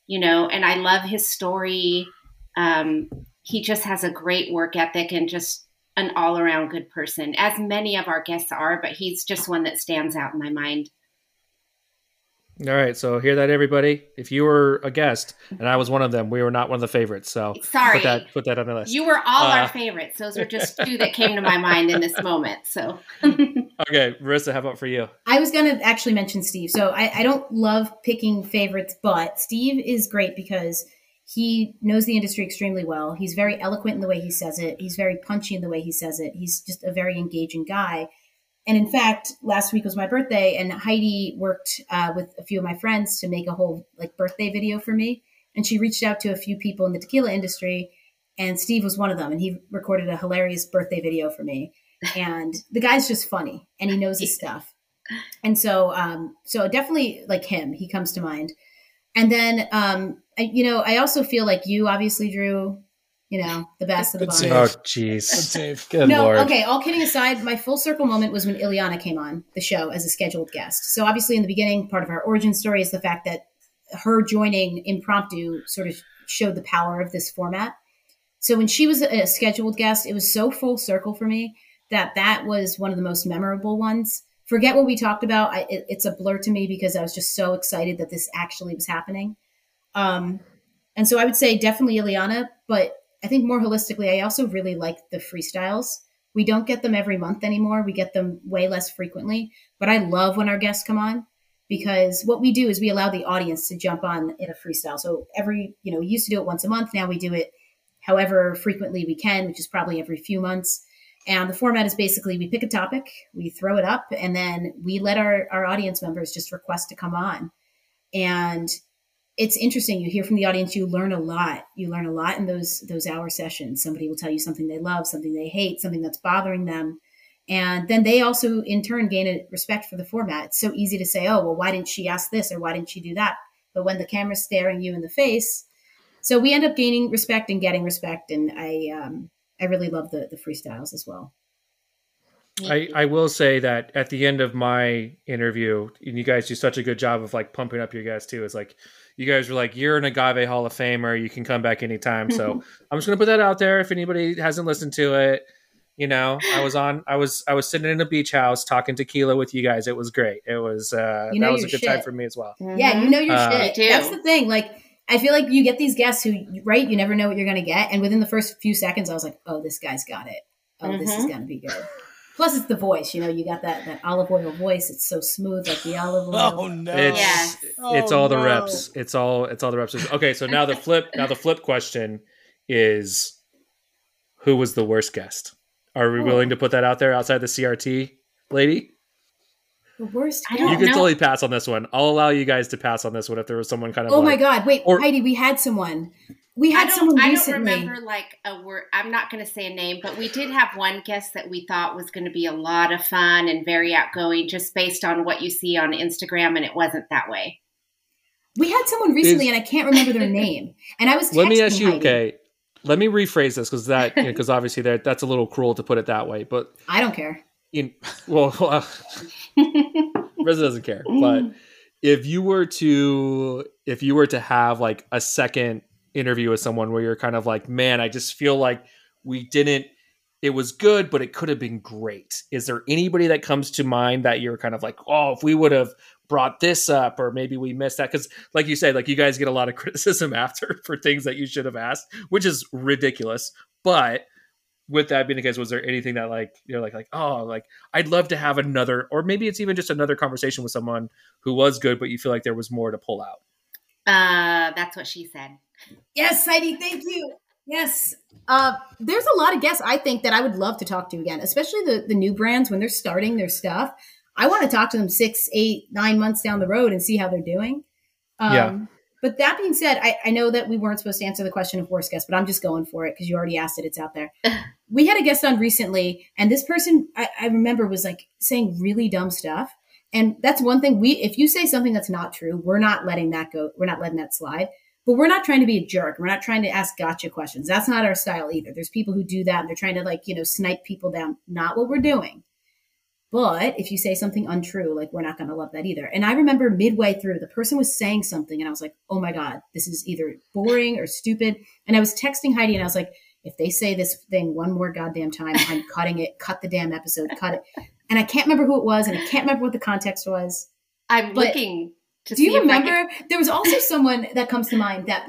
you know, and I love his story. He just has a great work ethic and just an all around good person, as many of our guests are, but he's just one that stands out in my mind. All right, so hear that, everybody. If you were a guest and I was one of them, we were not one of the favorites. So sorry, put that on the list. You were all our favorites. Those are just two that came to my mind in this moment. So okay, Marissa, how about for you? I was going to actually mention Steve. So I don't love picking favorites, but Steve is great because he knows the industry extremely well. He's very eloquent in the way he says it. He's very punchy in the way he says it. He's just a very engaging guy. And in fact, last week was my birthday, and Heidi worked with a few of my friends to make a whole like birthday video for me. And she reached out to a few people in the tequila industry, and Steve was one of them. And he recorded a hilarious birthday video for me. And the guy's just funny, and he knows his stuff. And so definitely like him, he comes to mind. And then, I also feel like you obviously, Drew, you know, the best of the bunch. Oh, jeez. Good Lord. Okay, all kidding aside, my full circle moment was when Ileana came on the show as a scheduled guest. So obviously in the beginning, part of our origin story is the fact that her joining impromptu sort of showed the power of this format. So when she was a scheduled guest, it was so full circle for me that was one of the most memorable ones. Forget what we talked about. It's a blur to me because I was just so excited that this actually was happening. And so I would say definitely Ileana, but I think more holistically, I also really like the freestyles. We don't get them every month anymore. We get them way less frequently, but I love when our guests come on because what we do is we allow the audience to jump on in a freestyle. So we used to do it once a month. Now we do it however frequently we can, which is probably every few months. And the format is basically we pick a topic, we throw it up, and then we let our audience members just request to come on. And it's interesting. You hear from the audience. You learn a lot. You learn a lot in those hour sessions. Somebody will tell you something they love, something they hate, something that's bothering them. And then they also, in turn, gain a respect for the format. It's so easy to say, oh, well, why didn't she ask this or why didn't she do that? But when the camera's staring you in the face, so we end up gaining respect and getting respect. And I really love the freestyles as well. I will say that at the end of my interview, and you guys do such a good job of like pumping up your guests too, is like, you guys were like, you're an Agave Hall of Famer. You can come back anytime. So I'm just going to put that out there. If anybody hasn't listened to it, You know, I was sitting in a beach house talking tequila with you guys. It was great. It was, that was a good time for me as well. Mm-hmm. Yeah. You know, your shit. You do. That's the thing. Like, I feel like you get these guests who, right. You never know what you're going to get. And within the first few seconds, I was like, oh, this guy's got it. Oh, mm-hmm. This is going to be good. Plus it's the voice, you know, you got that olive oil voice. It's so smooth, like the olive oil. Oh no. It's all the reps. It's all the reps. Okay. So now the flip question is, who was the worst guest? Are we willing to put that out there outside the CRT lady? The worst guest? I don't know. You can totally pass on this one. I'll allow you guys to pass on this one if there was someone kind of my God. Wait, Heidi, we had someone. We had someone recently. I don't remember like a word. I'm not going to say a name, but we did have one guest that we thought was going to be a lot of fun and very outgoing just based on what you see on Instagram, and it wasn't that way. We had someone recently, and I can't remember their name. And I was texting Heidi. Let me ask you, okay. Let me rephrase this because obviously that's a little cruel to put it that way. But I don't care. Marissa doesn't care. But if you were to have like a second interview with someone where you're kind of like, man, I just feel like it was good, but it could have been great. Is there anybody that comes to mind that you're kind of like, oh, if we would have brought this up, or maybe we missed that? Because like you said, like you guys get a lot of criticism after for things that you should have asked, which is ridiculous. But with that being the case, was there anything that like, you're like, oh, like I'd love to have another, or maybe it's even just another conversation with someone who was good, but you feel like there was more to pull out? That's what she said. Yes, Heidi, thank you. Yes. There's a lot of guests I think that I would love to talk to again, especially the new brands when they're starting their stuff. I want to talk to them 6, 8, 9 months down the road and see how they're doing. But that being said, I know that we weren't supposed to answer the question of worst guest, but I'm just going for it because you already asked it. It's out there. We had a guest on recently, and this person I remember was like saying really dumb stuff. And that's one thing if you say something that's not true, we're not letting that go. We're not letting that slide, but we're not trying to be a jerk. We're not trying to ask gotcha questions. That's not our style either. There's people who do that and they're trying to snipe people down. Not what we're doing. But if you say something untrue, we're not going to love that either. And I remember midway through, the person was saying something and I was like, oh my God, this is either boring or stupid. And I was texting Heidi and I was like, if they say this thing one more goddamn time, I'm cutting it, cut the damn episode, cut it. And I can't remember who it was and I can't remember what the context was. I'm looking to see. Do you remember? There was also someone that comes to mind that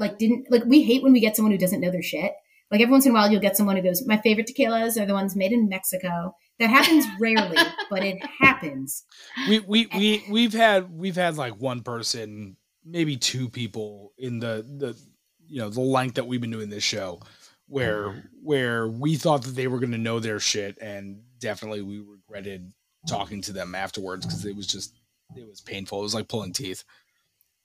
we hate when we get someone who doesn't know their shit. Like every once in a while, you'll get someone who goes, my favorite tequilas are the ones made in Mexico. That happens rarely, but it happens. We've had like one person, maybe two people in the length that we've been doing this show where we thought that they were going to know their shit. And definitely we regretted talking to them afterwards because it was painful. It was like pulling teeth.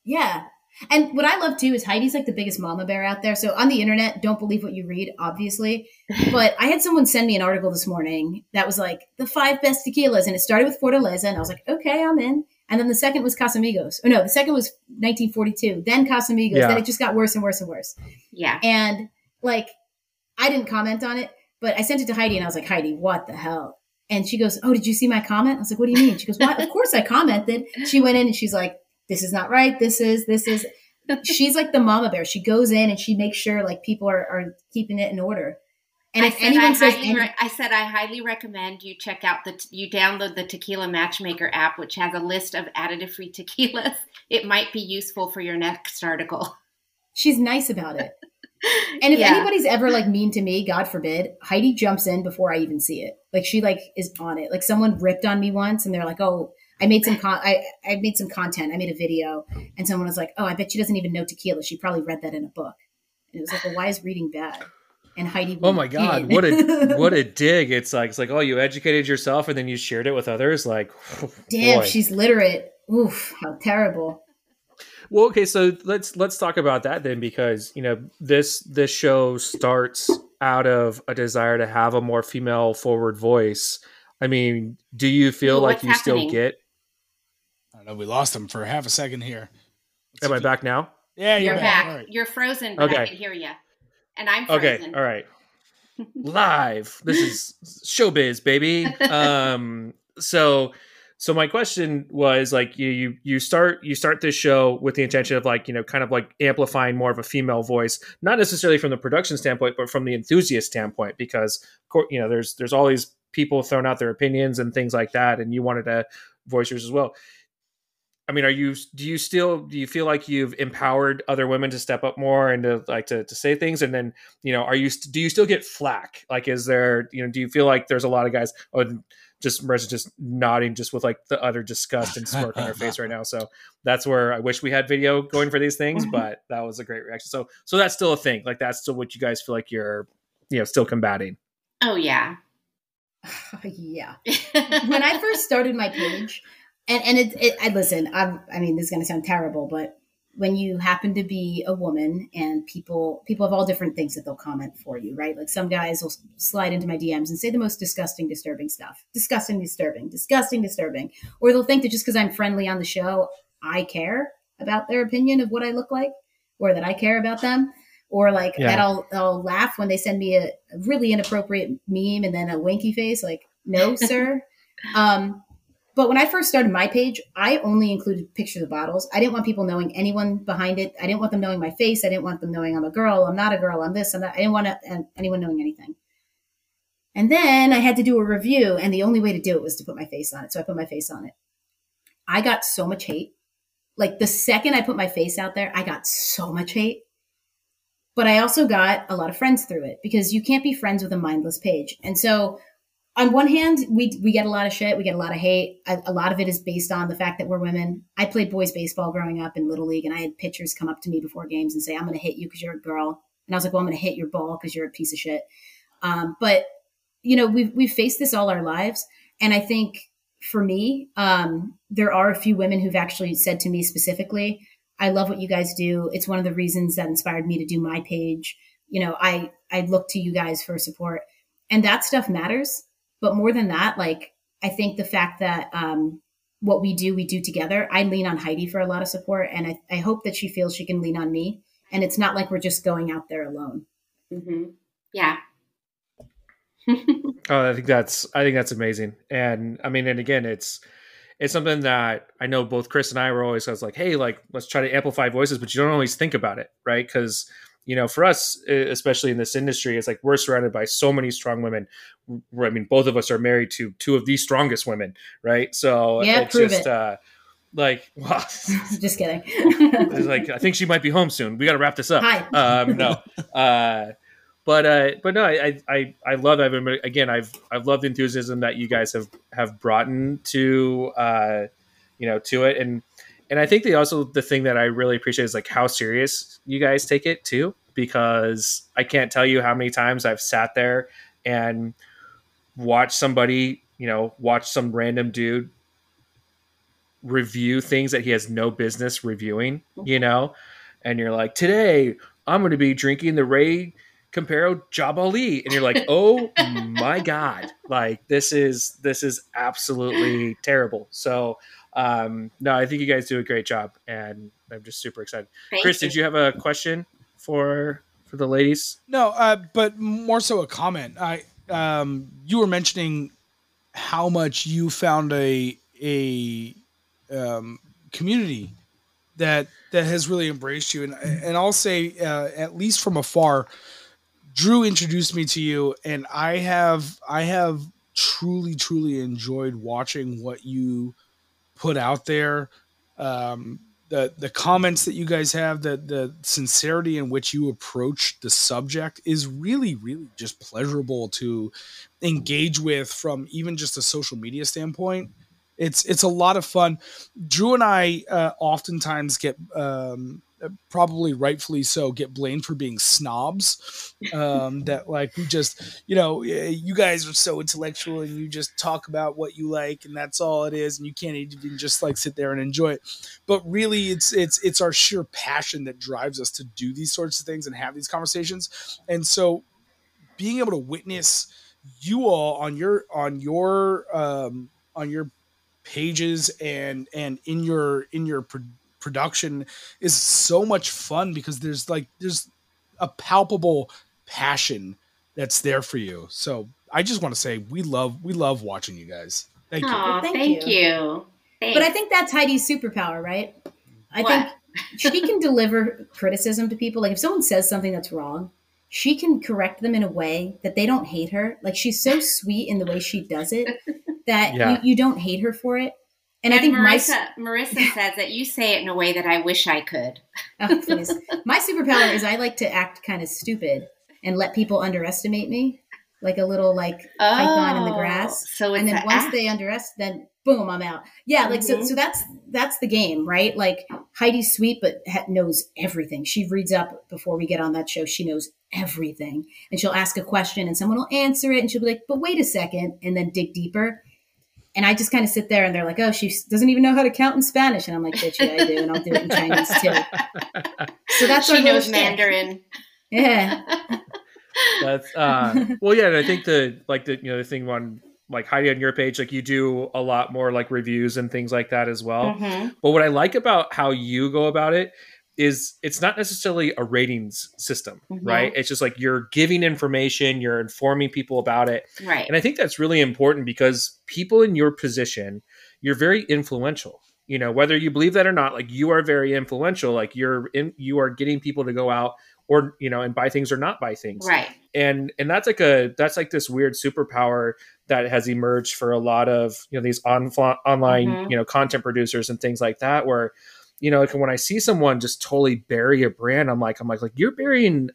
Yeah. And what I love too is Heidi's the biggest mama bear out there. So on the internet, don't believe what you read, obviously. But I had someone send me an article this morning that was the 5 best tequilas. And it started with Fortaleza. And I was like, okay, I'm in. And then the second was Casamigos. Oh no, the second was 1942. Then Casamigos. Yeah. Then it just got worse and worse and worse. Yeah. And I didn't comment on it, but I sent it to Heidi and I was like, Heidi, what the hell? And she goes, oh, did you see my comment? I was like, what do you mean? She goes, well, of course I commented. She went in and she's like, this is not right. This is, she's like the mama bear. She goes in and she makes sure people are keeping it in order. And I said, I highly recommend you check out you download the Tequila Matchmaker app, which has a list of additive free tequilas. It might be useful for your next article. She's nice about it. And if anybody's ever mean to me, God forbid, Heidi jumps in before I even see it. She is on it. Someone ripped on me once and they're like, oh, I made a video and someone was like, oh, I bet she doesn't even know tequila. She probably read that in a book. And it was like, well, why is reading bad? And Heidi, oh my God, what a dig. It's like, oh, you educated yourself and then you shared it with others. Damn, boy. She's literate. Oof, how terrible. Well, okay. So let's talk about that then, because this show starts out of a desire to have a more female forward voice. I mean, do you feel you still get, I don't know. We lost him for half a second here. Am I back now? Yeah, you're back. Right. You're frozen, but okay. I can hear you. And I'm frozen. Okay, all right. Live. This is showbiz, baby. So So my question was like, you start this show with the intention of like, you know, kind of like amplifying more of a female voice, not necessarily from the production standpoint, but from the enthusiast standpoint, because, you know, there's all these people throwing out their opinions and things like that. And you wanted to voice yours as well. I mean, do you feel like you've empowered other women to step up more and to like to say things? And then, you know, do you still get flack? Like, is there, you know, do you feel like there's a lot of guys, just Marissa just nodding just with like the utter disgust and smirk on her face right now. So that's where I wish we had video going for these things, but that was a great reaction. So that's still a thing. Like that's still what you guys feel like you're, you know, still combating. Oh yeah. Yeah. When I first started my page I mean, this is going to sound terrible, but when you happen to be a woman and people have all different things that they'll comment for you, right? Like some guys will slide into my DMs and say the most disgusting, disturbing stuff, disgusting, disturbing. Or they'll think that just because I'm friendly on the show, I care about their opinion of what I look like or that I care about them. Or like that I'll laugh when they send me a really inappropriate meme and then a winky face like, no, sir. But when I first started my page, I only included pictures of bottles. I didn't want people knowing anyone behind it. I didn't want them knowing my face. I didn't want them knowing I'm a girl. I'm not a girl. I'm this. I'm that. I didn't want anyone knowing anything. And then I had to do a review. And the only way to do it was to put my face on it. So I put my face on it. I got so much hate. Like the second I put my face out there, I got so much hate. But I also got a lot of friends through it because you can't be friends with a mindless page. And so on one hand, we get a lot of shit. We get a lot of hate. A lot of it is based on the fact that we're women. I played boys baseball growing up in Little League, and I had pitchers come up to me before games and say, I'm going to hit you because you're a girl. And I was like, well, I'm going to hit your ball because you're a piece of shit. But, you know, we've faced this all our lives. And I think for me, there are a few women who've actually said to me specifically, I love what you guys do. It's one of the reasons that inspired me to do my page. You know, I look to you guys for support. And that stuff matters. But more than that, like, I think the fact that what we do together. I lean on Heidi for a lot of support, and I hope that she feels she can lean on me. And it's not like we're just going out there alone. Mm-hmm. Yeah. Oh, I think that's amazing. And I mean, and again, it's something that I know both Chris and I were always, I was like, hey, like, let's try to amplify voices, but you don't always think about it, right? Because you know, for us, especially in this industry, it's like we're surrounded by so many strong women. I mean, both of us are married to two of the strongest women, right? So yeah, it's just like, well, just kidding. It's like, I think she might be home soon. We got to wrap this up. Hi. I love it. Again, I've loved the enthusiasm that you guys have brought into you know, to it. And I think the thing that I really appreciate is like how serious you guys take it too, because I can't tell you how many times I've sat there and watched somebody, you know, watch some random dude review things that he has no business reviewing, you know, and you're like, today I'm going to be drinking the Ray Campero Jabali. And you're like, oh my God, like this is absolutely terrible. So, no, I think you guys do a great job, and I'm just super excited. Thank you, Chris. Did you have a question for the ladies? No, but more so a comment. You were mentioning how much you found a community that has really embraced you, and I'll say at least from afar, Drew introduced me to you, and I have truly enjoyed watching what you put out there, the comments that you guys have, the sincerity in which you approach the subject is really just pleasurable to engage with from even just a social media standpoint. It's a lot of fun. Drew and I oftentimes get probably rightfully so get blamed for being snobs, that like we just, you know, you guys are so intellectual and you just talk about what you like and that's all it is, and you can't even just like sit there and enjoy it. But really it's our sheer passion that drives us to do these sorts of things and have these conversations. And so being able to witness you all on your pages and in your production is so much fun, because there's a palpable passion that's there for you. So I just want to say we love watching you guys. Thank you. Aww, thank you. Thanks. But I think that's Heidi's superpower, right? I think she can deliver criticism to people. Like if someone says something that's wrong, she can correct them in a way that they don't hate her. Like she's so sweet in the way she does it that you don't hate her for it. And I think Marissa says that you say it in a way that I wish I could. Oh, please. My superpower is I like to act kind of stupid and let people underestimate me, like a little python in the grass. So and then once they underestimate, then boom, I'm out. Yeah, so that's the game, right? Like Heidi's sweet, but knows everything. She reads up before we get on that show. She knows everything, and she'll ask a question, and someone will answer it, and she'll be like, "But wait a second," and then dig deeper. And I just kind of sit there and they're like, oh, she doesn't even know how to count in Spanish. And I'm like, bitch, yeah, I do. And I'll do it in Chinese too. So that's she knows Mandarin. Yeah. That's, well, yeah. And I think the thing on like Heidi on your page, like you do a lot more like reviews and things like that as well. Mm-hmm. But what I like about how you go about it is it's not necessarily a ratings system, mm-hmm. right? It's just like you're giving information, you're informing people about it. Right. And I think that's really important because people in your position, you're very influential, you know, whether you believe that or not, like you are very influential, like you are getting people to go out or, you know, and buy things or not buy things. Right. And that's like this weird superpower that has emerged for a lot of, you know, these online, mm-hmm. you know, content producers and things like that, where, you know, like when I see someone just totally bury a brand, I'm like, you're burying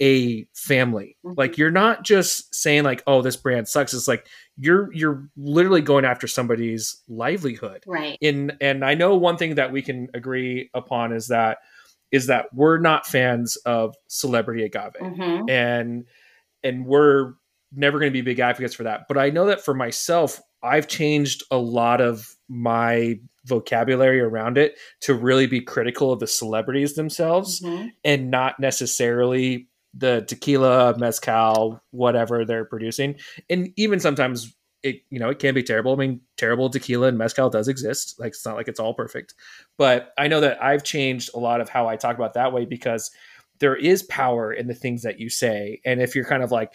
a family. Mm-hmm. Like you're not just saying like, oh, this brand sucks. It's like you're literally going after somebody's livelihood. Right. And I know one thing that we can agree upon is that we're not fans of celebrity agave. Mm-hmm. And we're never going to be big advocates for that. But I know that for myself, I've changed a lot of my vocabulary around it to really be critical of the celebrities themselves mm-hmm. and not necessarily the tequila, mezcal, whatever they're producing. And even sometimes it can be terrible. I mean, terrible tequila and mezcal does exist. Like, it's not like it's all perfect, but I know that I've changed a lot of how I talk about that way because there is power in the things that you say. And if you're kind of like,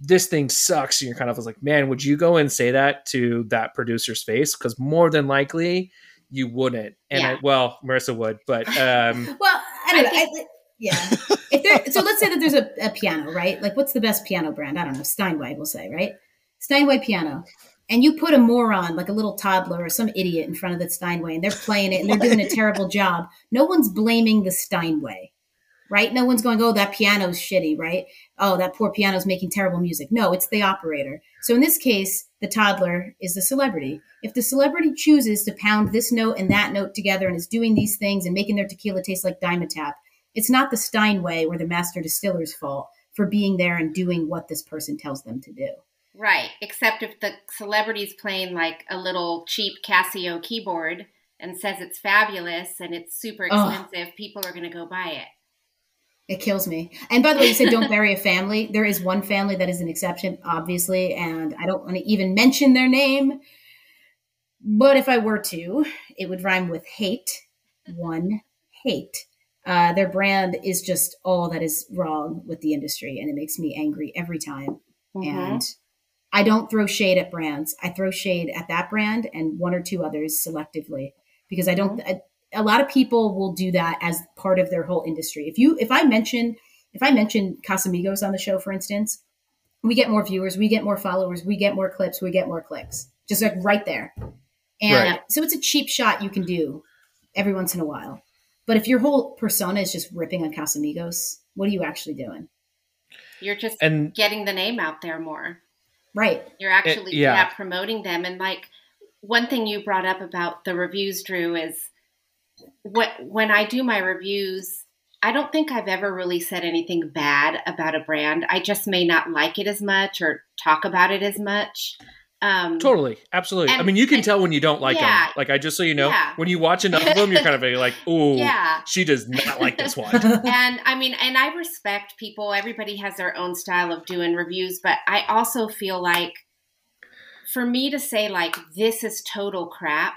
this thing sucks, and you're kind of like, man, would you go and say that to that producer's face? Because more than likely you wouldn't. And Marissa would, but, well, I don't know. Yeah. So let's say that there's a piano, right? Like what's the best piano brand? I don't know. Steinway, we'll say, right? Steinway piano. And you put a moron, like a little toddler or some idiot in front of the Steinway and they're playing it and they're doing a terrible job. No one's blaming the Steinway, right? No one's going, oh, that piano's shitty, right? Oh, that poor piano's making terrible music. No, it's the operator. So in this case, the toddler is the celebrity. If the celebrity chooses to pound this note and that note together and is doing these things and making their tequila taste like Dimetapp, it's not the Steinway or the master distiller's fault for being there and doing what this person tells them to do. Right, except if the celebrity's playing like a little cheap Casio keyboard and says it's fabulous and it's super expensive, people are going to go buy it. It kills me. And by the way, you said don't bury a family. There is one family that is an exception, obviously, and I don't want to even mention their name. But if I were to, it would rhyme with hate. One hate. Their brand is just all that is wrong with the industry, and it makes me angry every time. Mm-hmm. And I don't throw shade at brands. I throw shade at that brand and one or two others selectively because I don't – a lot of people will do that as part of their whole industry. If I mention Casamigos on the show, for instance, we get more viewers, we get more followers, we get more clips, we get more clicks, just like right there. And so it's a cheap shot you can do every once in a while. But if your whole persona is just ripping on Casamigos, what are you actually doing? You're just getting the name out there more. Right. You're actually promoting them. And like one thing you brought up about the reviews, Drew, is when I do my reviews, I don't think I've ever really said anything bad about a brand. I just may not like it as much or talk about it as much. Totally. Absolutely. And, I mean, you can tell when you don't like them. Like, I just so you know, when you watch enough of them, you're kind of like, ooh, she does not like this one. And I mean, and I respect people. Everybody has their own style of doing reviews. But I also feel like for me to say like, this is total crap,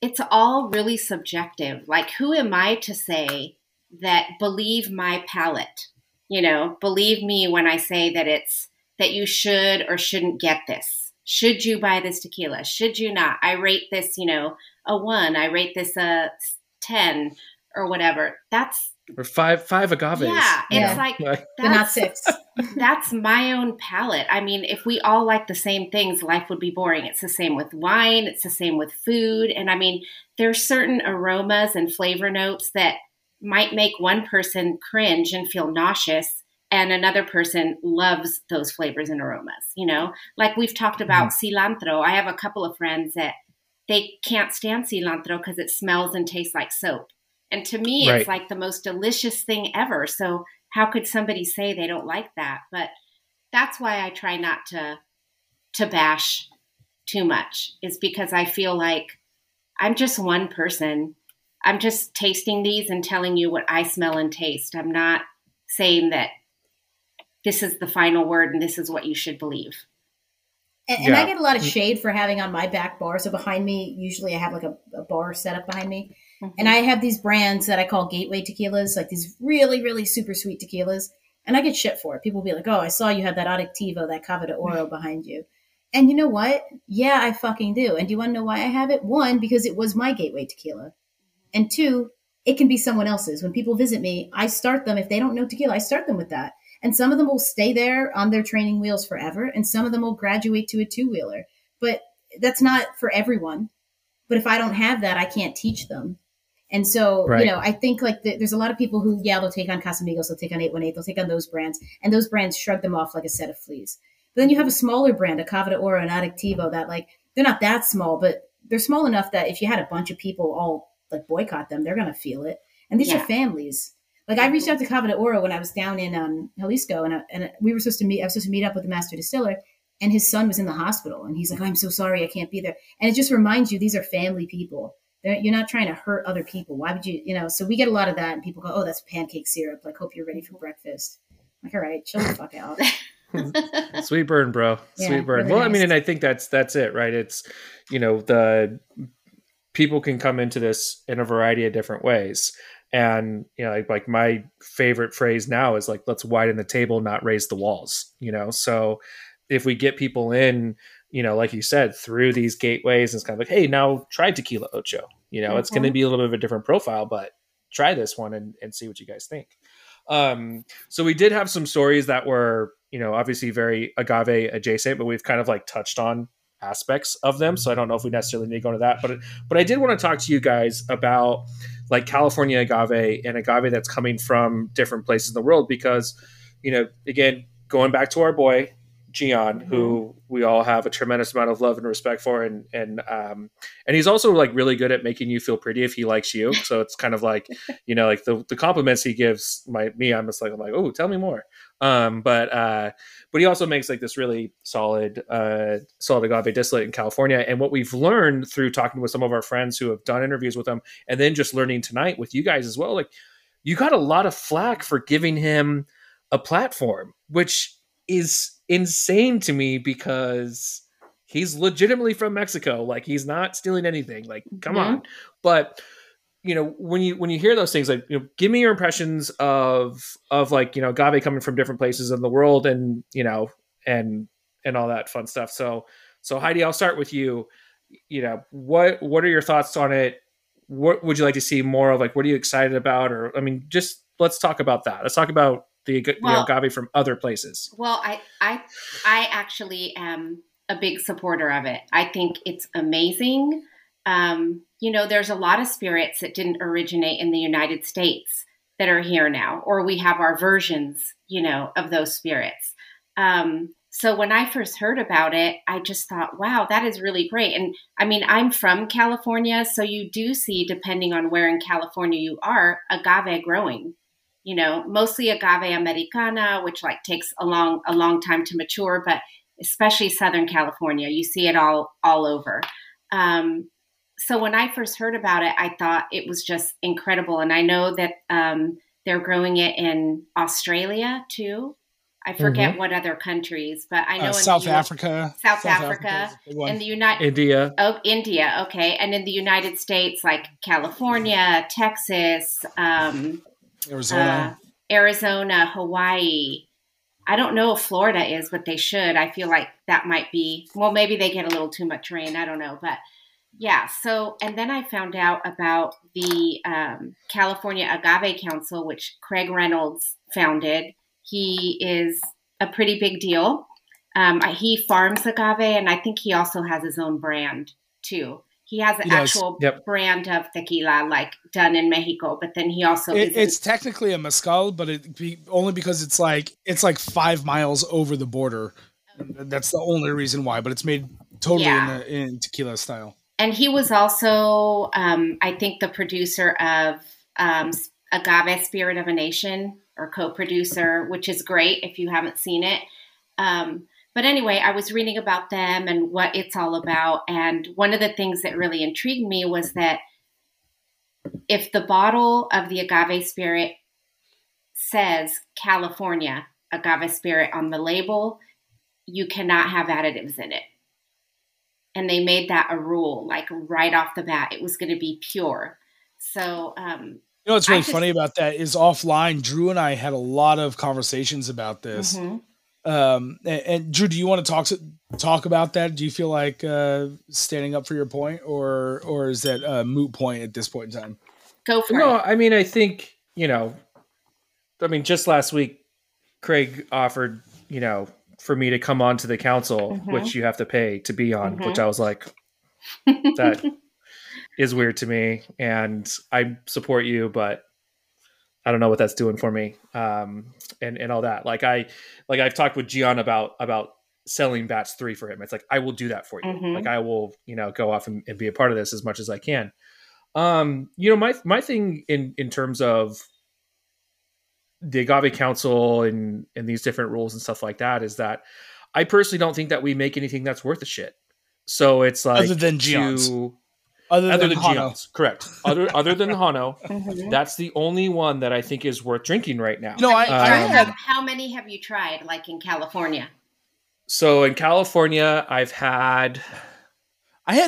it's all really subjective. Like, who am I to say that believe my palate? You know, believe me when I say that you should or shouldn't get this. Should you buy this tequila? Should you not? I rate this, you know, a 1. I rate this a 10 or whatever. That's or five agaves. Yeah, it's like they're not 6. That's my own palate. I mean, if we all like the same things, life would be boring. It's the same with wine. It's the same with food. And I mean, there's certain aromas and flavor notes that might make one person cringe and feel nauseous, and another person loves those flavors and aromas, you know? Like we've talked about cilantro. I have a couple of friends that they can't stand cilantro because it smells and tastes like soap. And to me, it's like the most delicious thing ever. So how could somebody say they don't like that? But that's why I try not to bash too much, is because I feel like I'm just one person. I'm just tasting these and telling you what I smell and taste. I'm not saying that this is the final word and this is what you should believe. And I get a lot of shade for having on my back bar. So behind me, usually I have like a bar set up behind me. Mm-hmm. And I have these brands that I call gateway tequilas, like these really, really super sweet tequilas. And I get shit for it. People will be like, oh, I saw you had that Adictivo, that Cava de Oro behind you. And you know what? Yeah, I fucking do. And do you want to know why I have it? 1, because it was my gateway tequila. And 2, it can be someone else's. When people visit me, I start them. If they don't know tequila, I start them with that. And some of them will stay there on their training wheels forever. And some of them will graduate to a 2-wheeler. But that's not for everyone. But if I don't have that, I can't teach them. And so, you know, I think like there's a lot of people who, they'll take on Casamigos, they'll take on 818, they'll take on those brands. And those brands shrug them off like a set of fleas. But then you have a smaller brand, a Cava de Oro and Adictivo, that like, they're not that small, but they're small enough that if you had a bunch of people all like boycott them, they're going to feel it. And these are families. Like I reached out to Cava de Oro when I was down in Jalisco and we were supposed to meet, I was supposed to meet up with the master distiller and his son was in the hospital and he's like, oh, I'm so sorry, I can't be there. And it just reminds you, these are family people. You're not trying to hurt other people. Why would you, you know, so we get a lot of that and people go, oh, that's pancake syrup. Like, hope you're ready for breakfast. I'm like, all right, chill the fuck out. Sweet burn, bro. Yeah, sweet burn. Really well, nice. I mean, and I think that's it, right? It's, you know, the people can come into this in a variety of different ways. And, you know, like my favorite phrase now is like, let's widen the table, not raise the walls, you know? So if we get people in, you know, like you said, through these gateways, it's kind of like, hey, now try Tequila Ocho. You know, it's going to be a little bit of a different profile, but try this one and see what you guys think. So we did have some stories that were, you know, obviously very agave adjacent, but we've kind of like touched on aspects of them. So I don't know if we necessarily need to go into that, but I did want to talk to you guys about like California agave and agave that's coming from different places in the world, because, you know, again, going back to our boy, Gian, who we all have a tremendous amount of love and respect for, and he's also like really good at making you feel pretty if he likes you. So it's kind of like, you know, like the compliments he gives me, I'm like, oh, tell me more. But he also makes like this really solid agave distillate in California. And what we've learned through talking with some of our friends who have done interviews with him, and then just learning tonight with you guys as well, like you got a lot of flack for giving him a platform, which is insane to me because he's legitimately from Mexico. Like he's not stealing anything. Like, come on. But you know, when you hear those things, like, you know, give me your impressions of like, you know, agave coming from different places in the world and, you know, and all that fun stuff. So Heidi, I'll start with you. You know, what are your thoughts on it? What would you like to see more of? Like, what are you excited about? Or, I mean, just let's talk about that. Let's talk about the agave from other places. Well, I actually am a big supporter of it. I think it's amazing. You know, there's a lot of spirits that didn't originate in the United States that are here now, or we have our versions, you know, of those spirits. So when I first heard about it, I just thought, wow, that is really great. And I mean, I'm from California, so you do see, depending on where in California you are, agave growing. You know, mostly agave americana, which like takes a long time to mature, but especially Southern California, you see it all over. So when I first heard about it, I thought it was just incredible. And I know that they're growing it in Australia too. I forget what other countries, but I know South Africa, in the United India. Oh, India, okay. And in the United States, like California, Texas, Arizona, Hawaii, I don't know if Florida is, but they should. I feel like that might be, well, maybe they get a little too much rain. I don't know. But yeah. So, and then I found out about the California Agave Council, which Craig Reynolds founded. He is a pretty big deal. He farms agave, and I think he also has his own brand too. He has an actual brand of tequila, like done in Mexico, but then he also it's technically a mezcal, but only because it's like 5 miles over the border. That's the only reason why. But it's made totally in tequila style. And he was also, I think, the producer of Agave Spirit of a Nation, or co-producer, which is great if you haven't seen it. But anyway, I was reading about them and what it's all about. And one of the things that really intrigued me was that if the bottle of the agave spirit says California agave spirit on the label, you cannot have additives in it. And they made that a rule, like right off the bat, it was going to be pure. So, you know, what's really funny about that is offline, Drew and I had a lot of conversations about this. Mm-hmm. And Drew, do you want to talk about that? Do you feel like standing up for your point, or is that a moot point at this point in time? Go for it. No, I mean, I think, just last week, Craig offered, for me to come on to the council, mm-hmm. which you have to pay to be on, mm-hmm. which I was like, that is weird to me, and I support you, but I don't know what that's doing for me. And all that. I've talked with Gian about selling batch 3 for him. It's like, I will do that for you. Mm-hmm. Like I will, go off and be a part of this as much as I can. My thing in terms of the Agave Council and these different rules and stuff like that is that I personally don't think that we make anything that's worth a shit. So it's like, other than Gian's. Other than Hano. Correct. Other than Hano, mm-hmm. that's the only one that I think is worth drinking right now. No, how many have you tried, like, in California? So in California, I had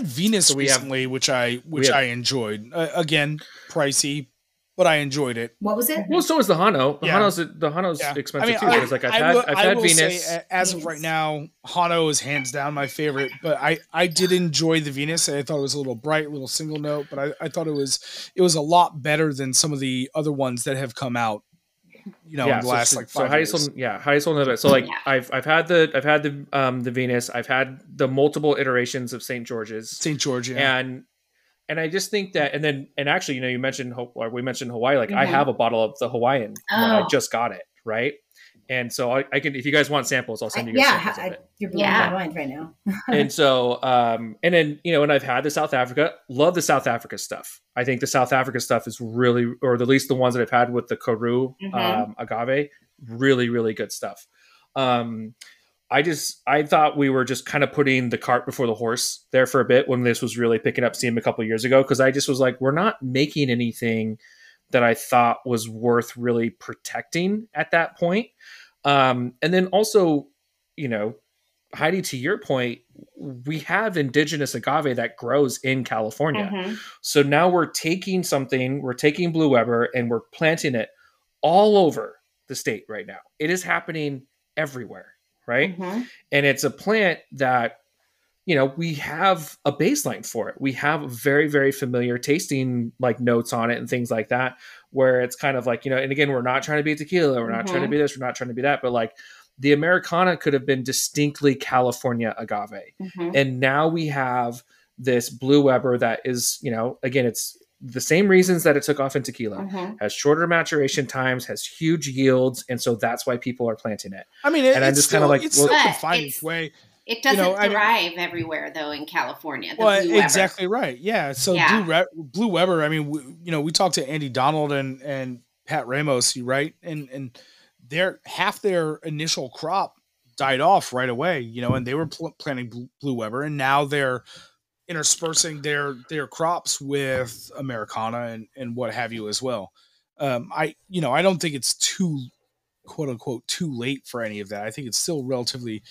Venus recently, which I enjoyed. Again, pricey, but I enjoyed it. What was it? Well, so is the Hano. The Hano's expensive too. It's like I've had Venus. Say, as of right now, Hano is hands down my favorite. But I did enjoy the Venus. I thought it was a little bright, little single note. But I thought it was a lot better than some of the other ones that have come out. In the last 5 years. Highest one of it. So I've had the Venus. I've had the multiple iterations of St. George's. St. George, yeah. And I just think that, and actually, you mentioned, or we mentioned Hawaii. Like, mm-hmm. I have a bottle of the Hawaiian. One. I just got it, right? And so I can, if you guys want samples, I'll send you guys samples of it. You're blowing my mind right now. And so, and I've had the South Africa. Love the South Africa stuff. I think the South Africa stuff is really, or at least the ones that I've had with the Karoo mm-hmm. Agave, really, really good stuff. I thought we were just kind of putting the cart before the horse there for a bit when this was really picking up steam a couple of years ago. Cause I just was like, we're not making anything that I thought was worth really protecting at that point. And then also, Heidi, to your point, we have indigenous agave that grows in California. Mm-hmm. So now we're taking Blue Weber and we're planting it all over the state right now. It is happening everywhere. Right. Mm-hmm. And it's a plant that, we have a baseline for it. We have very, very familiar tasting like notes on it and things like that, where it's kind of like, and again, we're not trying to be tequila. We're not mm-hmm. trying to be this. We're not trying to be that. But like the Americana could have been distinctly California agave. Mm-hmm. And now we have this Blue Weber that is, again, it's the same reasons that it took off in tequila, mm-hmm. has shorter maturation times, has huge yields. And so that's why people are planting it. I mean, and I'm just kind of like, it's still confined way. It doesn't thrive everywhere though in California. Well, exactly right. Yeah. So yeah. Blue Weber, I mean, we talked to Andy Donald and Pat Ramos, right? And half their initial crop died off right away, and they were planting Blue Weber, and now they're interspersing their crops with Americana and what have you as well. I don't think it's too, quote unquote, too late for any of that. I think it's still relatively,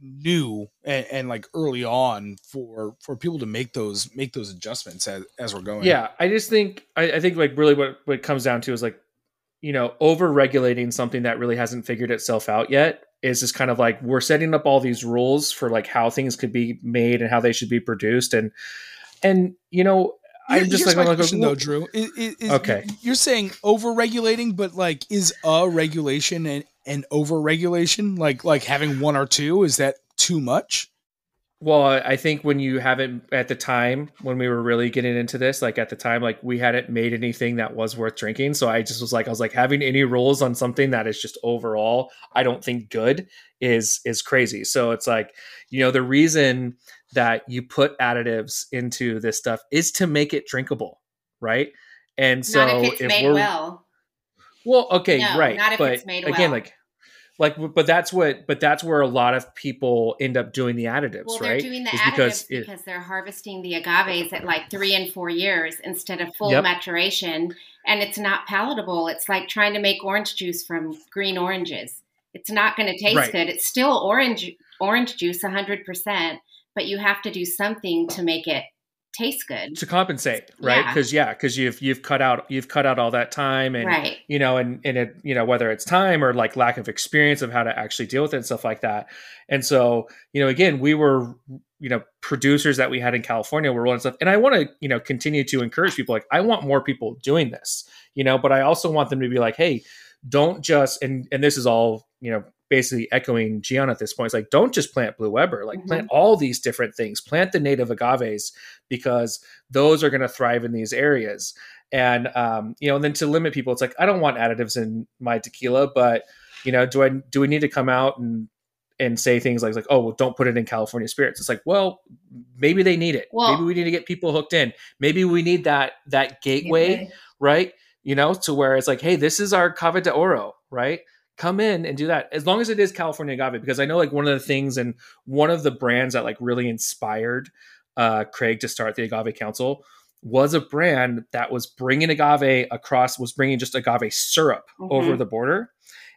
new and like early on for people to make those adjustments as we're going. Yeah. I just think, I think like really what it comes down to is like, you know, over-regulating something that really hasn't figured itself out yet is just kind of like, we're setting up all these rules for like how things could be made and how they should be produced. And you know, I'm just like, question, though, Drew, okay. You're saying over-regulating, but like, is a regulation and over-regulation, like having one or two, is that too much? Well, I think when you haven't at the time when we were really getting into this, like at the time, like we hadn't made anything that was worth drinking. So I was like having any rules on something that is just overall, I don't think good is crazy. So it's like, you know, the reason that you put additives into this stuff is to make it drinkable. Right. And so not if it's made well, okay. No, right. Not if but it's made again, well. But that's where a lot of people end up doing the additives, right? Well, they're doing the additives because they're harvesting the agaves at like 3 and 4 years instead of full maturation. And it's not palatable. It's like trying to make orange juice from green oranges. It's not going to taste good. It's still orange juice, 100%, but you have to do something to make it taste good to compensate, right? Because you've cut out all that time, and you know, and it, you know, whether it's time or like lack of experience of how to actually deal with it and stuff like that. And so, you know, again, we were, you know, producers that we had in California were rolling stuff, and I want to, you know, continue to encourage people. Like, I want more people doing this, you know, but I also want them to be like, hey, don't just and this is all, you know, basically echoing Gian at this point. It's like, don't just plant Blue Weber, like plant all these different things, plant the native agaves, because those are going to thrive in these areas. And, you know, and then to limit people, it's like, I don't want additives in my tequila, but you know, do we need to come out and say things like, oh, well, don't put it in California spirits. It's like, well, maybe they need it. Well, maybe we need to get people hooked in. Maybe we need that gateway, right? You know, to where it's like, hey, this is our Cava de Oro, right? Come in and do that, as long as it is California agave, because I know like one of the things and one of the brands that like really inspired Craig to start the Agave Council was a brand that was bringing agave across, was bringing just agave syrup over the border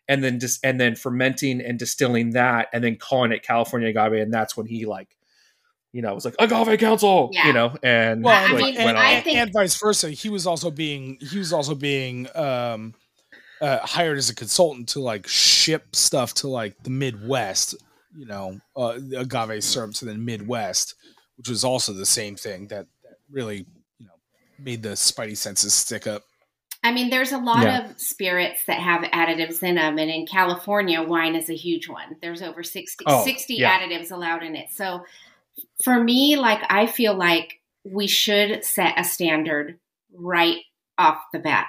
and then just, and then fermenting and distilling that and then calling it California agave. And that's when he like, you know, it was like Agave Council, you know, and, well, like, I mean, and vice versa. He was also being, hired as a consultant to like ship stuff to like the Midwest, you know, agave syrup to the Midwest, which was also the same thing that really, you know, made the spidey senses stick up. I mean, there's a lot of spirits that have additives in them. And in California, wine is a huge one. There's over 60 additives allowed in it. So for me, like, I feel like we should set a standard right off the bat.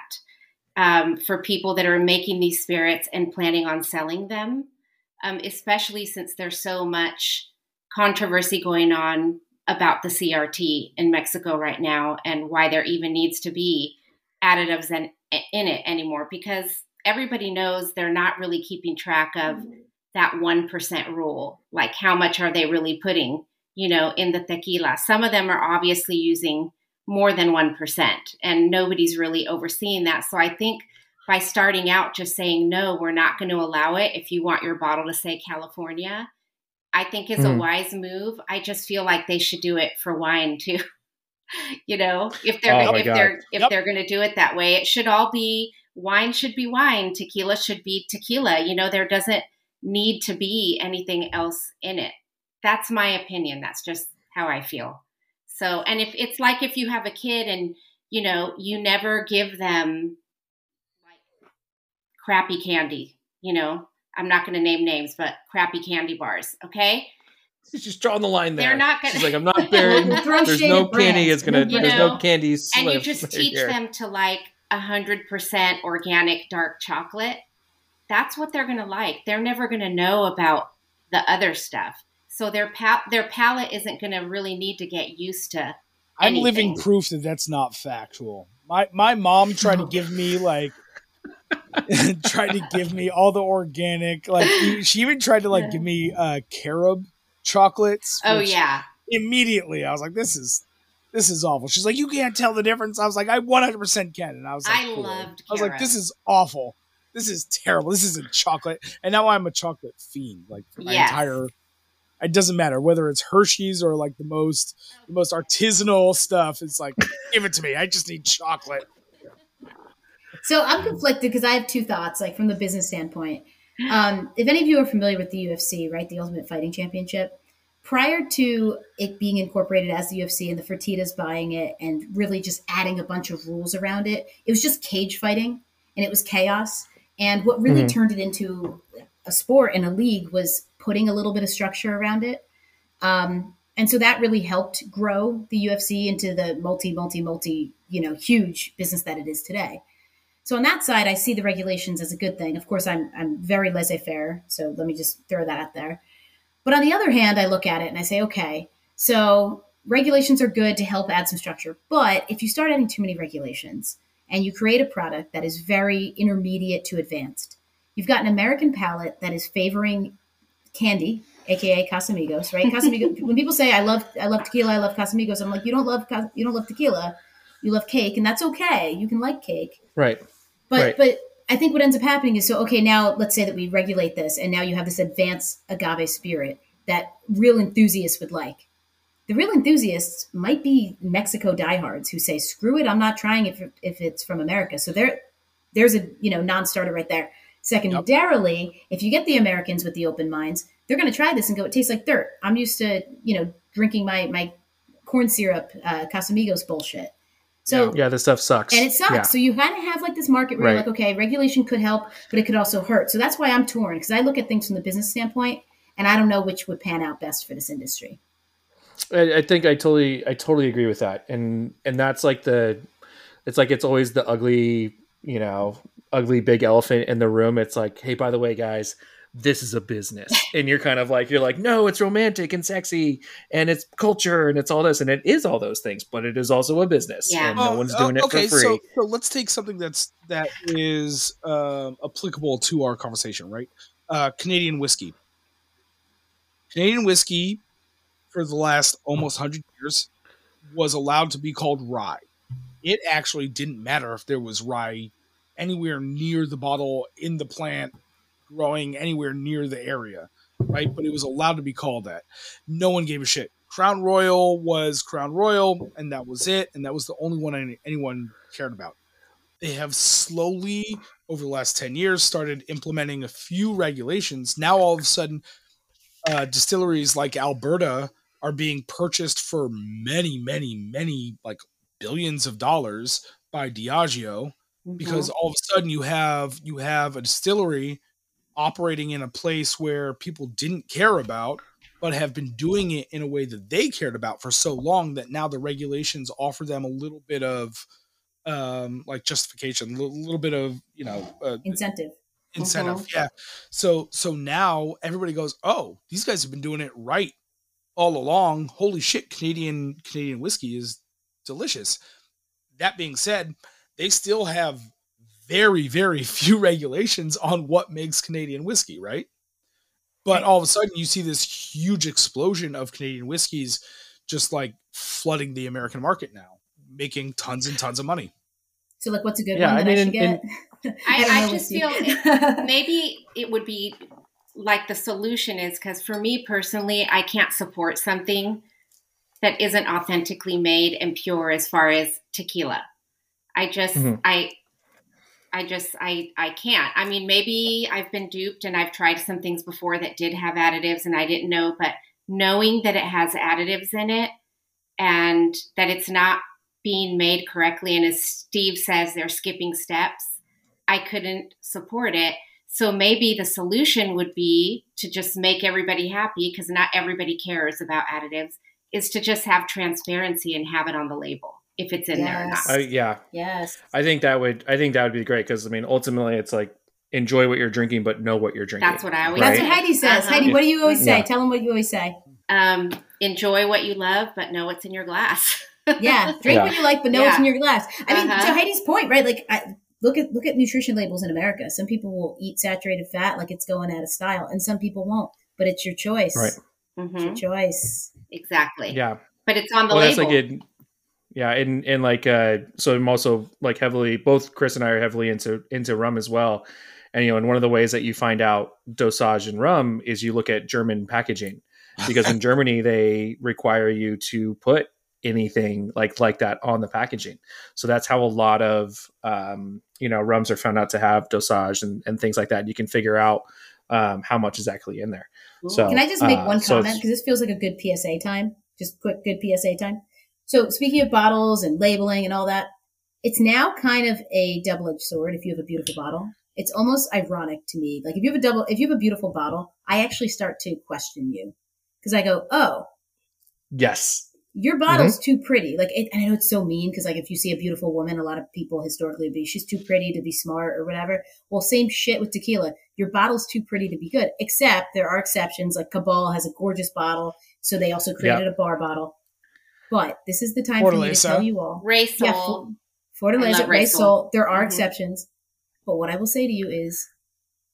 For people that are making these spirits and planning on selling them, especially since there's so much controversy going on about the CRT in Mexico right now and why there even needs to be additives in it anymore, because everybody knows they're not really keeping track of that 1% rule. Like, how much are they really putting, you know, in the tequila? Some of them are obviously using more than 1%, and nobody's really overseeing that. So I think by starting out just saying, no, we're not going to allow it, if you want your bottle to say California, I think is a wise move. I just feel like they should do it for wine too. You know, if they're going to do it that way, it should all be wine should be wine. Tequila should be tequila. You know, there doesn't need to be anything else in it. That's my opinion. That's just how I feel. So, and if it's like, if you have a kid and, you know, you never give them like crappy candy, you know, I'm not going to name names, but crappy candy bars. Okay. She's drawing the line there. They're not going to, like, I'm not burying, there's no candy is going to, there's no candy. And you just teach them to like 100% organic dark chocolate. That's what they're going to like. They're never going to know about the other stuff. So their palate isn't going to really need to get used to anything. I'm living proof that that's not factual. My mom tried to give me like all the organic, like she even tried to like give me carob chocolates. Oh yeah. Immediately I was like, this is awful. She's like, you can't tell the difference. I was like, I 100% can. And I was like, I loved carob. I was like, this is awful. This is terrible. This isn't chocolate. And now I'm a chocolate fiend. Like it doesn't matter whether it's Hershey's or like the most artisanal stuff. It's like, give it to me. I just need chocolate. So I'm conflicted because I have two thoughts, like from the business standpoint. If any of you are familiar with the UFC, right, the Ultimate Fighting Championship, prior to it being incorporated as the UFC and the Fertittas buying it and really just adding a bunch of rules around it, it was just cage fighting and it was chaos. And what really turned it into a sport and a league was putting a little bit of structure around it. And so that really helped grow the UFC into the multi, you know, huge business that it is today. So on that side, I see the regulations as a good thing. Of course, I'm very laissez-faire, so let me just throw that out there. But on the other hand, I look at it and I say, okay, so regulations are good to help add some structure. But if you start adding too many regulations and you create a product that is very intermediate to advanced, you've got an American palate that is favoring candy, AKA Casamigos, right? Casamigos. When people say, I love tequila, I love Casamigos, I'm like, you don't love tequila. You love cake, and that's okay. You can like cake. Right. But I think what ends up happening is, so, okay, now let's say that we regulate this, and now you have this advanced agave spirit that real enthusiasts would like. The real enthusiasts might be Mexico diehards who say, screw it, I'm not trying it if it's from America. So there's a, you know, non-starter right there. Secondarily, if you get the Americans with the open minds, they're going to try this and go, it tastes like dirt. I'm used to, you know, drinking my corn syrup Casamigos bullshit. So yeah, this stuff sucks. And it sucks. Yeah. So you kind of have like this market where you're like, okay, regulation could help, but it could also hurt. So that's why I'm torn, because I look at things from the business standpoint and I don't know which would pan out best for this industry. I think I totally agree with that. And that's like it's always the ugly big elephant in the room. It's like, hey, by the way, guys, this is a business. And you're kind of like, no, it's romantic and sexy and it's culture and it's all this. And it is all those things, but it is also a business. Yeah. And no one's doing it for free. So let's take something that is applicable to our conversation, right? Canadian whiskey. Canadian whiskey for the last almost 100 years was allowed to be called rye. It actually didn't matter if there was rye anywhere near the bottle, in the plant, growing anywhere near the area, right? But it was allowed to be called that. No one gave a shit. Crown Royal was Crown Royal, and that was it, and that was the only one anyone cared about. They have slowly, over the last 10 years, started implementing a few regulations. Now, all of a sudden, distilleries like Alberta are being purchased for many, many, many, like billions of dollars by Diageo, because all of a sudden you have a distillery operating in a place where people didn't care about, but have been doing it in a way that they cared about for so long that now the regulations offer them a little bit of justification, a little bit of, incentive. Yeah. So now everybody goes, oh, these guys have been doing it right all along. Holy shit. Canadian whiskey is delicious. That being said, they still have very, very few regulations on what makes Canadian whiskey, right? But all of a sudden you see this huge explosion of Canadian whiskeys just like flooding the American market now, making tons and tons of money. So like, what's a good one that I should get? I just feel maybe it would be like the solution is, because for me personally, I can't support something that isn't authentically made and pure as far as tequila. I can't. I mean, maybe I've been duped and I've tried some things before that did have additives and I didn't know, but knowing that it has additives in it and that it's not being made correctly, and as Steve says, they're skipping steps, I couldn't support it. So maybe the solution would be to just make everybody happy, because not everybody cares about additives, is to just have transparency and have it on the label, if it's in there or not. I think that would be great, because I mean, ultimately it's like, enjoy what you're drinking, but know what you're drinking. That's what I always That's what Heidi says. Heidi, what do you always say? Tell them what you always say. Enjoy what you love, but know what's in your glass. Drink what you like, but know what's in your glass. I mean, to Heidi's point, right? Like, look at nutrition labels in America. Some people will eat saturated fat like it's going out of style, and some people won't. But it's your choice. Right. It's your choice. Exactly. Yeah. But it's on the label. That's like it. Yeah, and like so I'm also like heavily, both Chris and I are heavily into rum as well. And and one of the ways that you find out dosage in rum is you look at German packaging, because in Germany they require you to put anything like that on the packaging. So that's how a lot of, rums are found out to have dosage and things like that. You can figure out how much is actually in there. So can I just make one comment? Because this feels like a good PSA time, just quick, good PSA time. So speaking of bottles and labeling and all that, it's now kind of a double-edged sword. If you have a beautiful bottle, it's almost ironic to me. Like if you have a beautiful bottle, I actually start to question you because I go, oh, yes, your bottle's too pretty. Like, and I know it's so mean because, like, if you see a beautiful woman, a lot of people historically would be, she's too pretty to be smart or whatever. Well, same shit with tequila. Your bottle's too pretty to be good, except there are exceptions. Like Cabal has a gorgeous bottle, so they also created a bar bottle. But this is the time for me to tell you all. Ray Sol. Yeah, Fortaleza, Ray Sol. There are exceptions. But what I will say to you is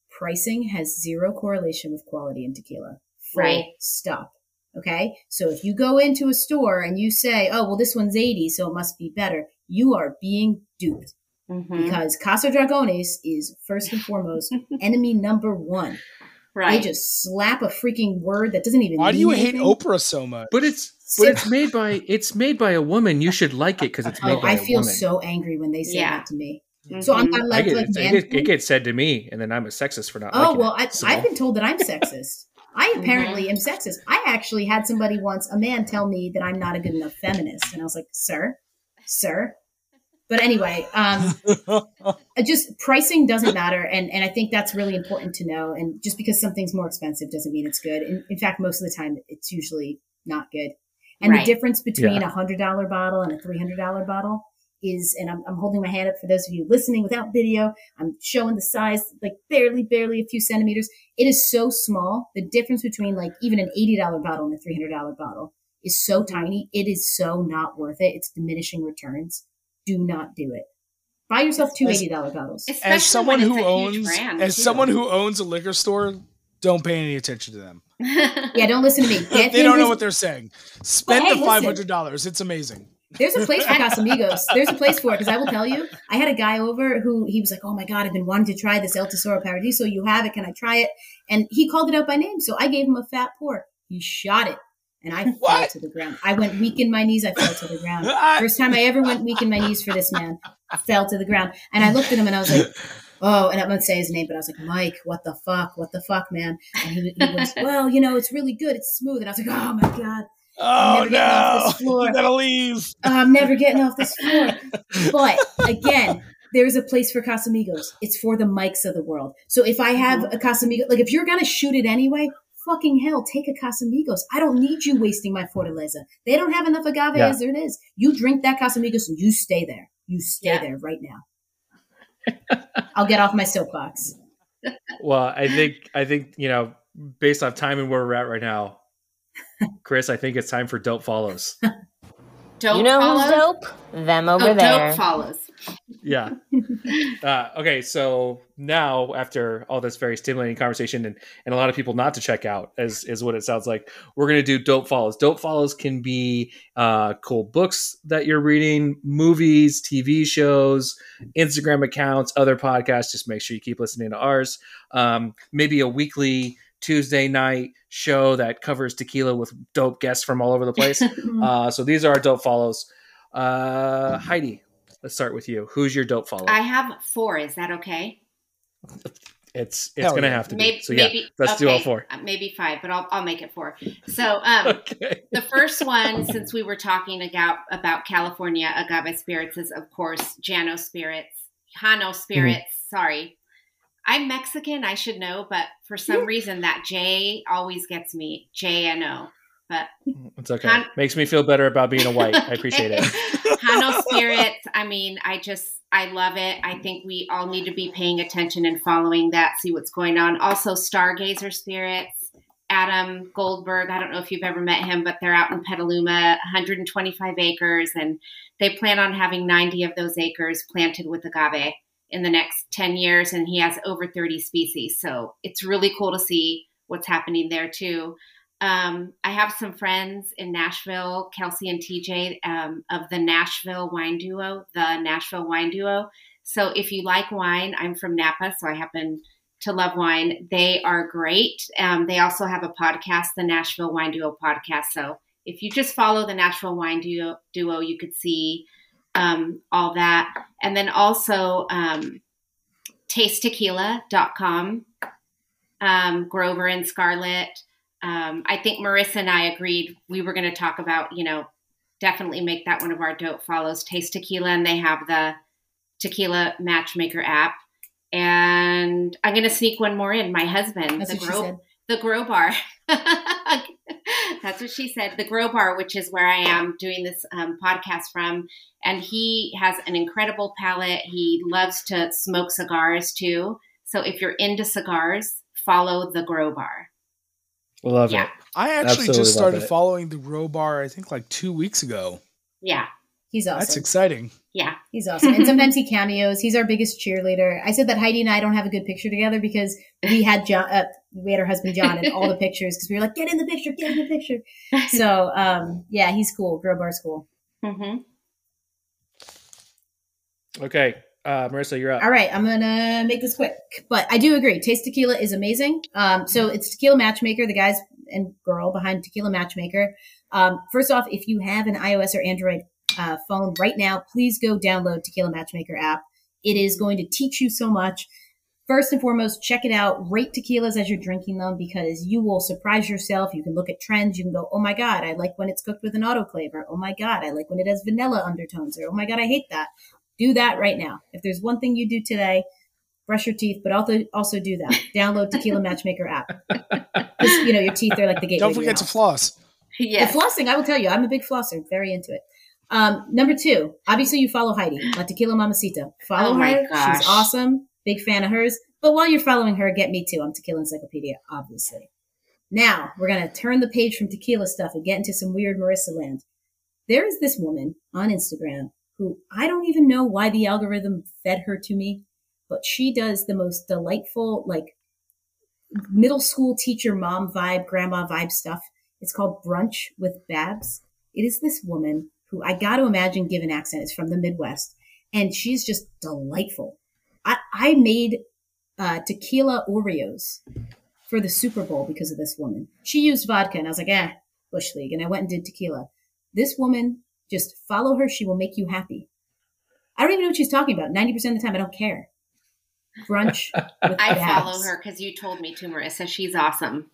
pricing has zero correlation with quality in tequila. Right. Stop. Okay. So if you go into a store and you say, oh, well, this one's 80, so it must be better. You are being duped because Casa Dragones is first and foremost enemy number one. Right. They just slap a freaking word that doesn't even mean anything. Why do you hate Oprah so much? But it's made by a woman. You should like it because it's made by a woman. I feel so angry when they say that to me. So I'm not allowed to like it gets said to me, and then I'm a sexist for not liking it. I've been told that I'm sexist. I apparently am sexist. I actually had somebody once, a man, tell me that I'm not a good enough feminist. And I was like, sir. But anyway, just pricing doesn't matter. And I think that's really important to know. And just because something's more expensive doesn't mean it's good. And in fact, most of the time, it's usually not good. And the difference between a $100 bottle and a $300 bottle is, and I'm holding my hand up for those of you listening without video, I'm showing the size, like barely a few centimeters. It is so small. The difference between like even an $80 bottle and a $300 bottle is so tiny. It is so not worth it. It's diminishing returns. Do not do it. Buy yourself two $80 bottles. As someone who owns, a liquor store, don't pay any attention to them. Yeah. Don't listen to me. They don't know what they're saying. Spend the $500. Listen. It's amazing. There's a place for Casamigos. There's a place for it because I will tell you, I had a guy over who he was like, oh my God, I've been wanting to try this El Tesoro Paradiso. You have it. Can I try it? And he called it out by name. So I gave him a fat pour. He shot it. And I fell to the ground. I went weak in my knees. I fell to the ground. First time I ever went weak in my knees for this man. I fell to the ground. And I looked at him and I was like, oh, and I won't say his name, but I was like, Mike, what the fuck, man? And he was, well, it's really good. It's smooth. And I was like, oh my God. Oh, no, you gotta leave. I'm never getting off this floor. But again, there's a place for Casamigos. It's for the mics of the world. So if I have a Casamigo, like if you're going to shoot it anyway, fucking hell, take a Casamigos. I don't need you wasting my Fortaleza. They don't have enough agave as it is. You drink that Casamigos and you stay there. You stay there right now. I'll get off my soapbox. Well, I think, based off time and where we're at right now, Chris, I think it's time for Dope Follows. Dope follows? Dope? Them over there. Dope Follows. Yeah. Okay, so now after all this very stimulating conversation and a lot of people not to check out, is what it sounds like, we're going to do Dope Follows. Dope Follows can be cool books that you're reading, movies, TV shows, Instagram accounts, other podcasts. Just make sure you keep listening to ours. Maybe a weekly Tuesday night show that covers tequila with dope guests from all over the place. So these are our Dope Follows. Heidi, let's start with you. Who's your Dope Follow? I have 4. Is that okay? It's going to have to be. Let's do all 4. Maybe 5, but I'll make it 4. So the first one, since we were talking about California Agave Spirits, is, of course, Jano Spirits. Sorry. I'm Mexican, I should know, but for some reason that J always gets me, J-N-O. But it's okay. Makes me feel better about being a white. I appreciate it. Jano Spirits, I love it. I think we all need to be paying attention and following that, see what's going on. Also, Stargazer Spirits, Adam Goldberg, I don't know if you've ever met him, but they're out in Petaluma, 125 acres, and they plan on having 90 of those acres planted with agave in the next 10 years. And he has over 30 species. So it's really cool to see what's happening there too. I have some friends in Nashville, Kelsey and TJ, of the Nashville Wine Duo. So if you like wine, I'm from Napa, so I happen to love wine. They are great. They also have a podcast, the Nashville Wine Duo podcast. So if you just follow the Nashville Wine Duo, you could see all that. And then also tastetequila.com, Grover and Scarlett. I think Marissa and I agreed we were going to talk about, you know, definitely make that one of our dope follows, Taste Tequila, and they have the Tequila Matchmaker app. And I'm going to sneak one more in. My husband, the Grow Bar. That's what she said. The Grow Bar, which is where I am doing this podcast from. And he has an incredible palate. He loves to smoke cigars too. So if you're into cigars, follow the Grow Bar. Love it. I actually just started following the Grow Bar, I think like 2 weeks ago. Yeah. He's awesome. That's exciting. Yeah. He's awesome. And sometimes he cameos. He's our biggest cheerleader. I said that Heidi and I don't have a good picture together because we had John, we had her husband John in all the pictures because we were like, get in the picture, get in the picture. So, yeah, he's cool. Grow Bar's cool. Mm-hmm. Okay. Marissa, you're up. All right. I'm going to make this quick, but I do agree. Taste Tequila is amazing. So it's Tequila Matchmaker, the guys and girl behind Tequila Matchmaker. First off, if you have an iOS or Android phone right now, please go download Tequila Matchmaker app. It is going to teach you so much. First and foremost, check it out. Rate tequilas as you're drinking them because you will surprise yourself. You can look at trends. You can go, oh my God, I like when it's cooked with an autoclave. Or, oh my God, I like when it has vanilla undertones. Or, oh my God, I hate that. Do that right now. If there's one thing you do today, brush your teeth, but also do that. Download Tequila Matchmaker app. You know, your teeth are like the gateway. Don't forget to floss. Yeah. The flossing, I will tell you, I'm a big flosser. Very into it. Number two, obviously you follow Heidi, La Tequila Mamacita. Follow her. Gosh. She's awesome. Big fan of hers. But while you're following her, get me too. I'm Tequila Encyclopedia, obviously. Now we're going to turn the page from tequila stuff and get into some weird Marissa land. There is this woman on Instagram who I don't even know why the algorithm fed her to me, but she does the most delightful, like middle school teacher, mom vibe, grandma vibe stuff. It's called Brunch with Babs. It is this woman who I got to imagine, given accent, is from the Midwest, and she's just delightful. I made tequila Oreos for the Super Bowl because of this woman. She used vodka, and I was like, Bush League, and I went and did tequila. This woman, just follow her. She will make you happy. I don't even know what she's talking about. 90% of the time, I don't care. Brunch with I Babs. Follow her because you told me to, Marissa. She's awesome.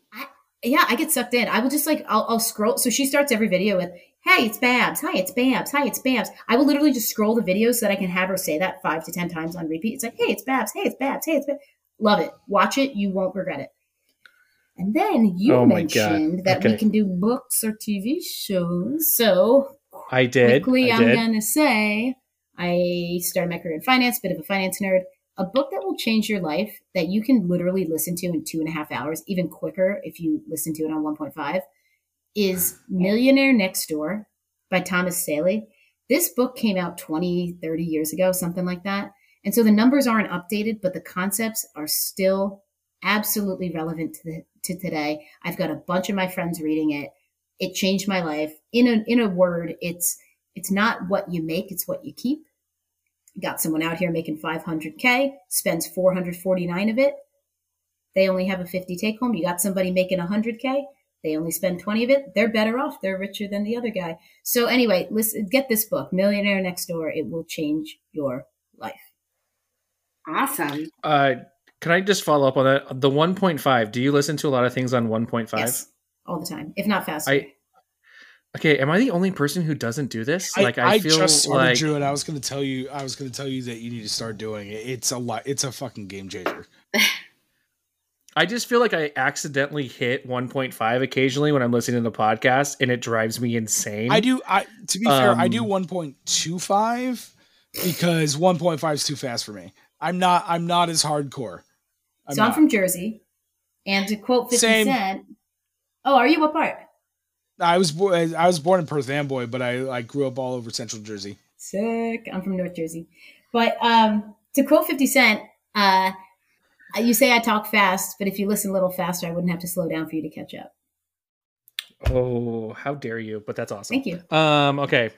I get sucked in. I will just like, I'll scroll. So she starts every video with, hey, it's Babs. Hi, it's Babs. Hi, it's Babs. I will literally just scroll the video so that I can have her say that 5 to 10 times on repeat. It's like, hey, it's Babs. Hey, it's Babs. Hey, it's Babs. Love it. Watch it. You won't regret it. And then you mentioned that we can do books or TV shows. So I did. Quickly, I'm going to say I started my career in finance, bit of a finance nerd. A book that will change your life that you can literally listen to in 2.5 hours, even quicker if you listen to it on 1.5, is Millionaire Next Door by Thomas Saley. This book came out 20, 30 years ago, something like that. And so the numbers aren't updated, but the concepts are still absolutely relevant to today. I've got a bunch of my friends reading it. It changed my life. In a word, it's not what you make, it's what you keep. Got someone out here making $500K, spends $449 of it. They only have a $50 take home. You got somebody making $100K. They only spend $20 of it. They're better off. They're richer than the other guy. So anyway, listen, get this book, Millionaire Next Door. It will change your life. Awesome. Can I just follow up on that? The 1.5, do you listen to a lot of things on 1.5? Yes, all the time, if not faster. Okay, am I the only person who doesn't do this? Like I feel just started, like Drew, and I was going to tell you that you need to start doing it. It's a lot. It's a fucking game changer. I just feel like I accidentally hit 1.5 occasionally when I'm listening to the podcast, and it drives me insane. I do. To be fair, I do 1.25 because 1.5 is too fast for me. I'm not as hardcore. I'm from Jersey, and to quote 50 Cent, "Oh, are you what part?" I was born in Perth Amboy, but I grew up all over Central Jersey. Sick. I'm from North Jersey. But to quote 50 Cent, you say I talk fast, but if you listen a little faster, I wouldn't have to slow down for you to catch up. Oh, how dare you? But that's awesome. Thank you. Okay.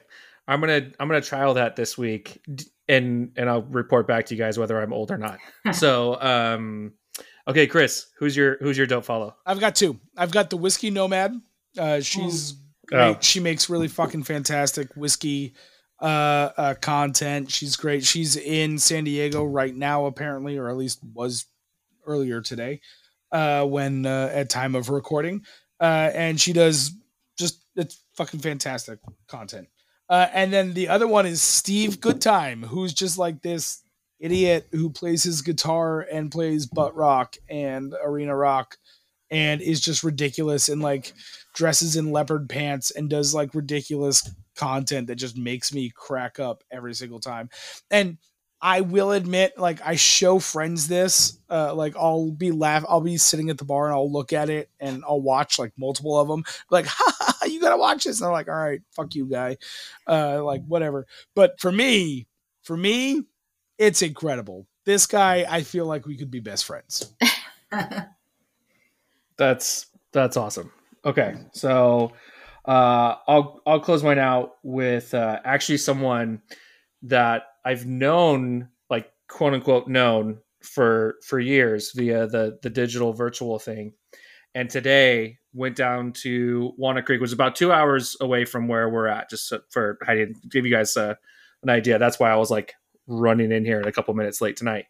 I'm gonna trial that this week and I'll report back to you guys whether I'm old or not. So okay, Chris, who's your dope follow? I've got two. I've got the Whiskey Nomad. She's Right? Oh. She makes really fucking fantastic whiskey content. She's great. She's in San Diego right now, apparently, or at least was earlier today when at time of recording. And she does just, it's fucking fantastic content. And then the other one is Steve Goodtime, who's just like this idiot who plays his guitar and plays butt rock and arena rock and is just ridiculous and like dresses in leopard pants and does like ridiculous content that just makes me crack up every single time. And I will admit, like, I show friends this, like I'll be sitting at the bar and I'll look at it and I'll watch like multiple of them, like, ha ha, you gotta watch this. And I'm like, all right, fuck you, guy. Like whatever. But for me, it's incredible. This guy, I feel like we could be best friends. That's awesome. Okay. So, I'll close mine out with, actually someone that I've known, like quote unquote known for years via the digital virtual thing. And today went down to Wanna Creek, which was about 2 hours away from where we're at, just for Heidi to give you guys an idea. That's why I was like running in here in a couple minutes late tonight.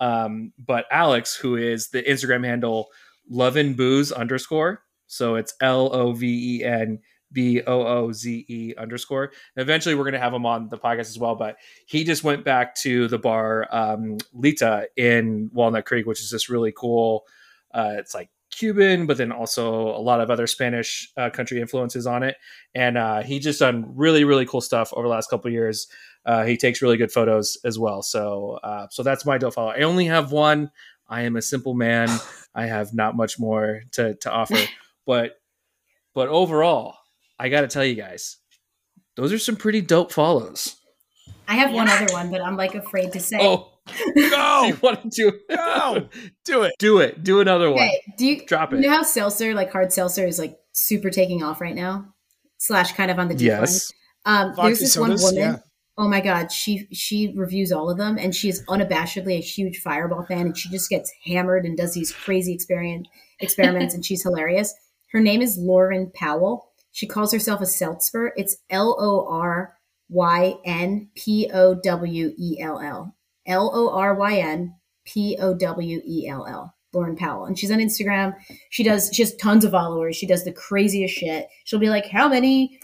But Alex, who is the Instagram handle lovinbooze_, so it's LOVENBOOZE_. And eventually we're going to have him on the podcast as well, but he just went back to the bar, Lita in Walnut Creek, which is this really cool, it's like Cuban, but then also a lot of other Spanish country influences on it. And he just done really, really cool stuff over the last couple of years. He takes really good photos as well. So that's my don't follow. I only have one. I am a simple man. I have not much more to offer, but overall, I got to tell you guys, those are some pretty dope follows. I have one other one, but I'm like afraid to say. Oh, no. You want to do it? No. Do it. Do another one. Okay. Drop it. You know how seltzer, like hard seltzer, is like super taking off right now? / kind of on the deep end. Yes. There's this sodas, one woman. Yeah. Oh my God, she reviews all of them, and she is unabashedly a huge Fireball fan, and she just gets hammered and does these crazy experiments, and she's hilarious. Her name is Loryn Powell. She calls herself a seltzer. It's LORYNPOWELL. LORYNPOWELL. Loryn Powell. And she's on Instagram. She has tons of followers. She does the craziest shit. She'll be like, how many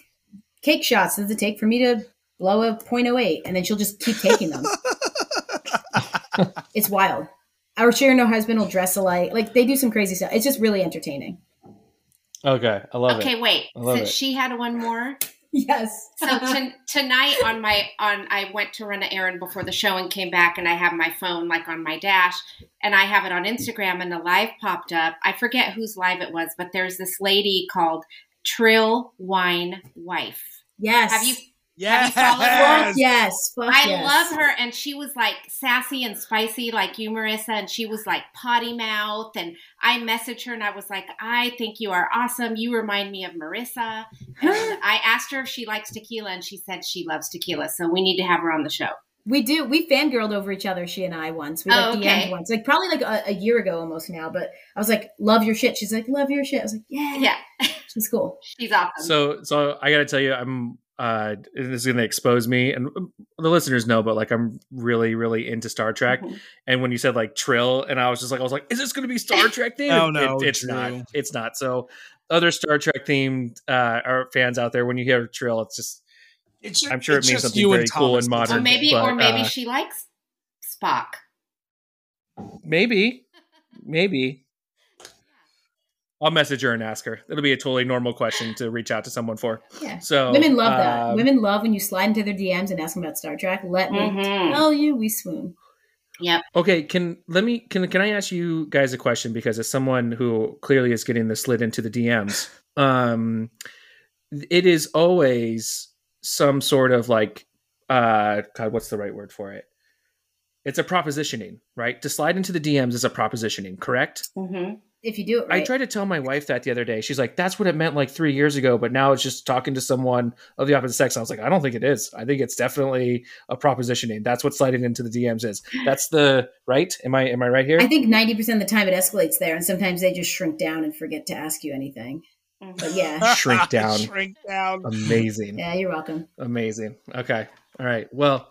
cake shots does it take for me to blow a 0.08? And then she'll just keep taking them. It's wild. Our Share No Husband will dress alike. Like, they do some crazy stuff. It's just really entertaining. Okay. I love it. Okay, wait. Since she had one more. Yes. So tonight I went to run an errand before the show and came back, and I have my phone like on my dash, and I have it on Instagram, and a live popped up. I forget whose live it was, but there's this lady called Trill Wine Wife. Yes. Have you followed her? Yes. I love her. And she was like sassy and spicy like you, Marissa. And she was like potty mouth. And I messaged her and I was like, I think you are awesome. You remind me of Marissa. And I asked her if she likes tequila, and she said she loves tequila. So we need to have her on the show. We do. We fangirled over each other, she and I, once. We DM'd once. Like probably like a year ago almost now. But I was like, love your shit. She's like, love your shit. I was like, yeah. She's cool. She's awesome. So I got to tell you, I'm this is going to expose me, and the listeners know, but like I'm really, really into Star Trek. Mm-hmm. And when you said like Trill, and I was like, is this going to be Star Trek themed? Oh no, it's not. It's not. So other Star Trek themed our fans out there, when you hear Trill, it's just, I'm sure it means something very cool and modern. Or maybe she likes Spock. Maybe. I'll message her and ask her. It'll be a totally normal question to reach out to someone for. Yeah. So women love that. Women love when you slide into their DMs and ask them about Star Trek. Let me tell you, we swoon. Yep. Okay. Can I ask you guys a question? Because as someone who clearly is getting this slid into the DMs, it is always some sort of like, God, what's the right word for it? It's a propositioning, right? To slide into the DMs is a propositioning, correct? Mm-hmm. If you do it right. I tried to tell my wife that the other day. She's like, that's what it meant like 3 years ago, but now it's just talking to someone of the opposite sex. I was like, I don't think it is. I think it's definitely a propositioning. That's what sliding into the DMs is. That's the right. Am I right here? I think 90% of the time it escalates there, and sometimes they just shrink down and forget to ask you anything. But yeah. Shrink down. Shrink down. Amazing. Yeah, you're welcome. Amazing. Okay. All right. Well,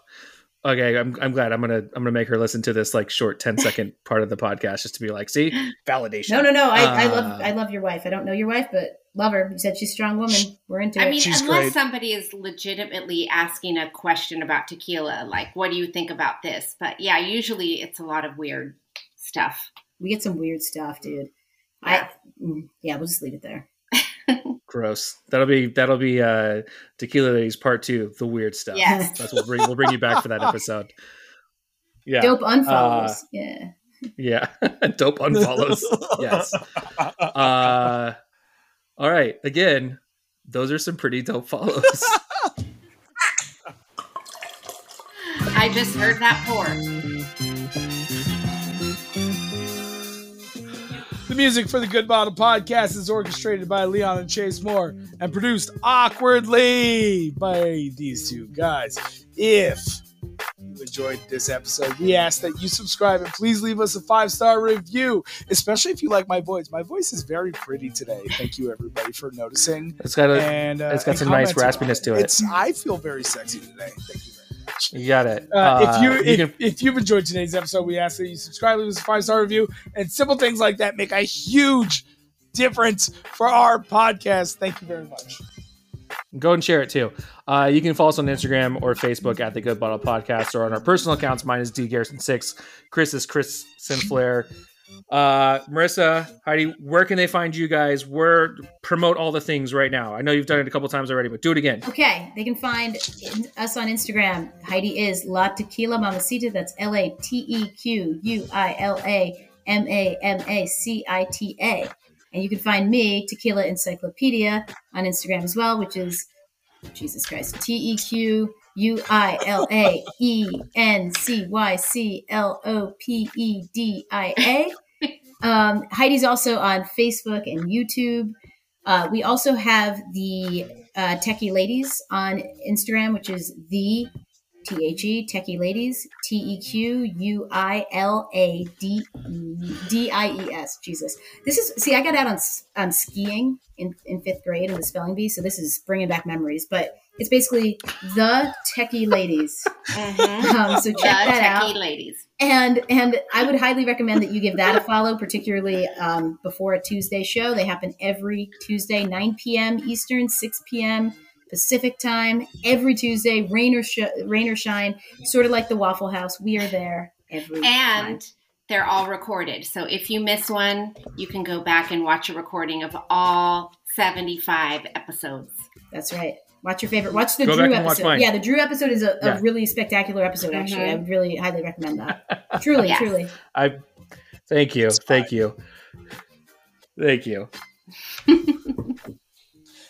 okay. I'm glad. I'm gonna make her listen to this like short 10-second part of the podcast just to be like, see, validation. No. I love your wife. I don't know your wife, but love her. You said she's a strong woman. We're into it. I mean, she's unless great. Somebody is legitimately asking a question about tequila, like, what do you think about this? But yeah, usually it's a lot of weird stuff. We get some weird stuff, dude. Yeah. We'll just leave it there. Gross. That'll be Tequila Ladies Part 2, the weird stuff. Yes. That's what we'll bring you back for that episode. Yeah. Dope unfollows. Yeah. Yeah. Dope unfollows. Yes. All right. Again, those are some pretty dope follows. I just heard that pour. The music for the Good Bottle Podcast is orchestrated by Leon and Chase Moore and produced awkwardly by these two guys. If you enjoyed this episode, we ask that you subscribe and please leave us a 5-star review, especially if you like my voice. My voice is very pretty today. Thank you, everybody, for noticing. It's got some nice raspiness to it. I feel very sexy today. Thank you. You got it. If you've enjoyed today's episode, we ask that you subscribe, leave us a 5-star review, and simple things like that make a huge difference for our podcast. Thank you very much. Go and share it too. You can follow us on Instagram or Facebook at the Good Bottle Podcast, or on our personal accounts. Mine is dgarrison6. Chris is Chris Sinclair. Marissa, Heidi, where can they find you guys? Where promote all the things right now? I know you've done it a couple times already, but do it again. Okay, they can find us on Instagram. Heidi is La Tequila Mamacita. That's LaTequila Mamacita. And you can find me, Tequila Encyclopedia, on Instagram as well, which is Jesus Christ, Tequilaencyclopedia. Heidi's also on Facebook and YouTube. We also have the Techie Ladies on Instagram, which is the THE Techie Ladies, TEQUILADIES. Jesus. I got out on skiing in 5th grade in the spelling bee, so this is bringing back memories, but it's basically the Techie Ladies. So check that out. The Techie Ladies. And I would highly recommend that you give that a follow, particularly before a Tuesday show. They happen every Tuesday, 9 p.m. Eastern, 6 p.m. Pacific time, every Tuesday, rain or shine, sort of like the Waffle House. We are there every time. And they're all recorded. So if you miss one, you can go back and watch a recording of all 75 episodes. That's right. Watch your favorite. Watch the Drew episode. Yeah, the Drew episode is a really spectacular episode, actually. Mm-hmm. I would really highly recommend that. Truly. Thank you. Thank you.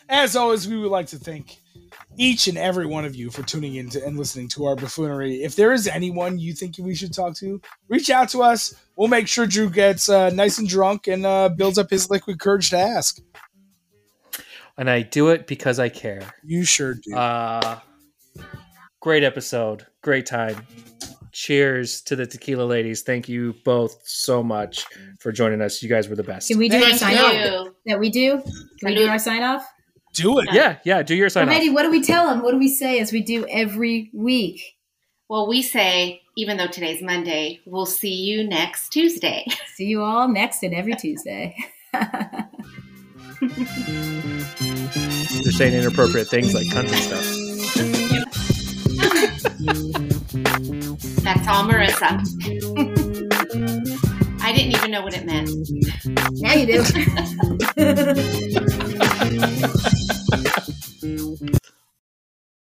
As always, we would like to thank each and every one of you for tuning in and listening to our buffoonery. If there is anyone you think we should talk to, reach out to us. We'll make sure Drew gets nice and drunk and builds up his liquid courage to ask. And I do it because I care. You sure do. Great episode. Great time. Cheers to the Tequila Ladies. Thank you both so much for joining us. You guys were the best. Can we do our sign off? That we do? Can we do our sign off? Do it. Yeah. Do your sign off. Heidi, what do we tell them? What do we say as we do every week? Well, we say, even though today's Monday, we'll see you next Tuesday. See you all next and every Tuesday. They're saying inappropriate things like cunt and stuff. That's all, Marissa. I didn't even know what it meant. Now you do.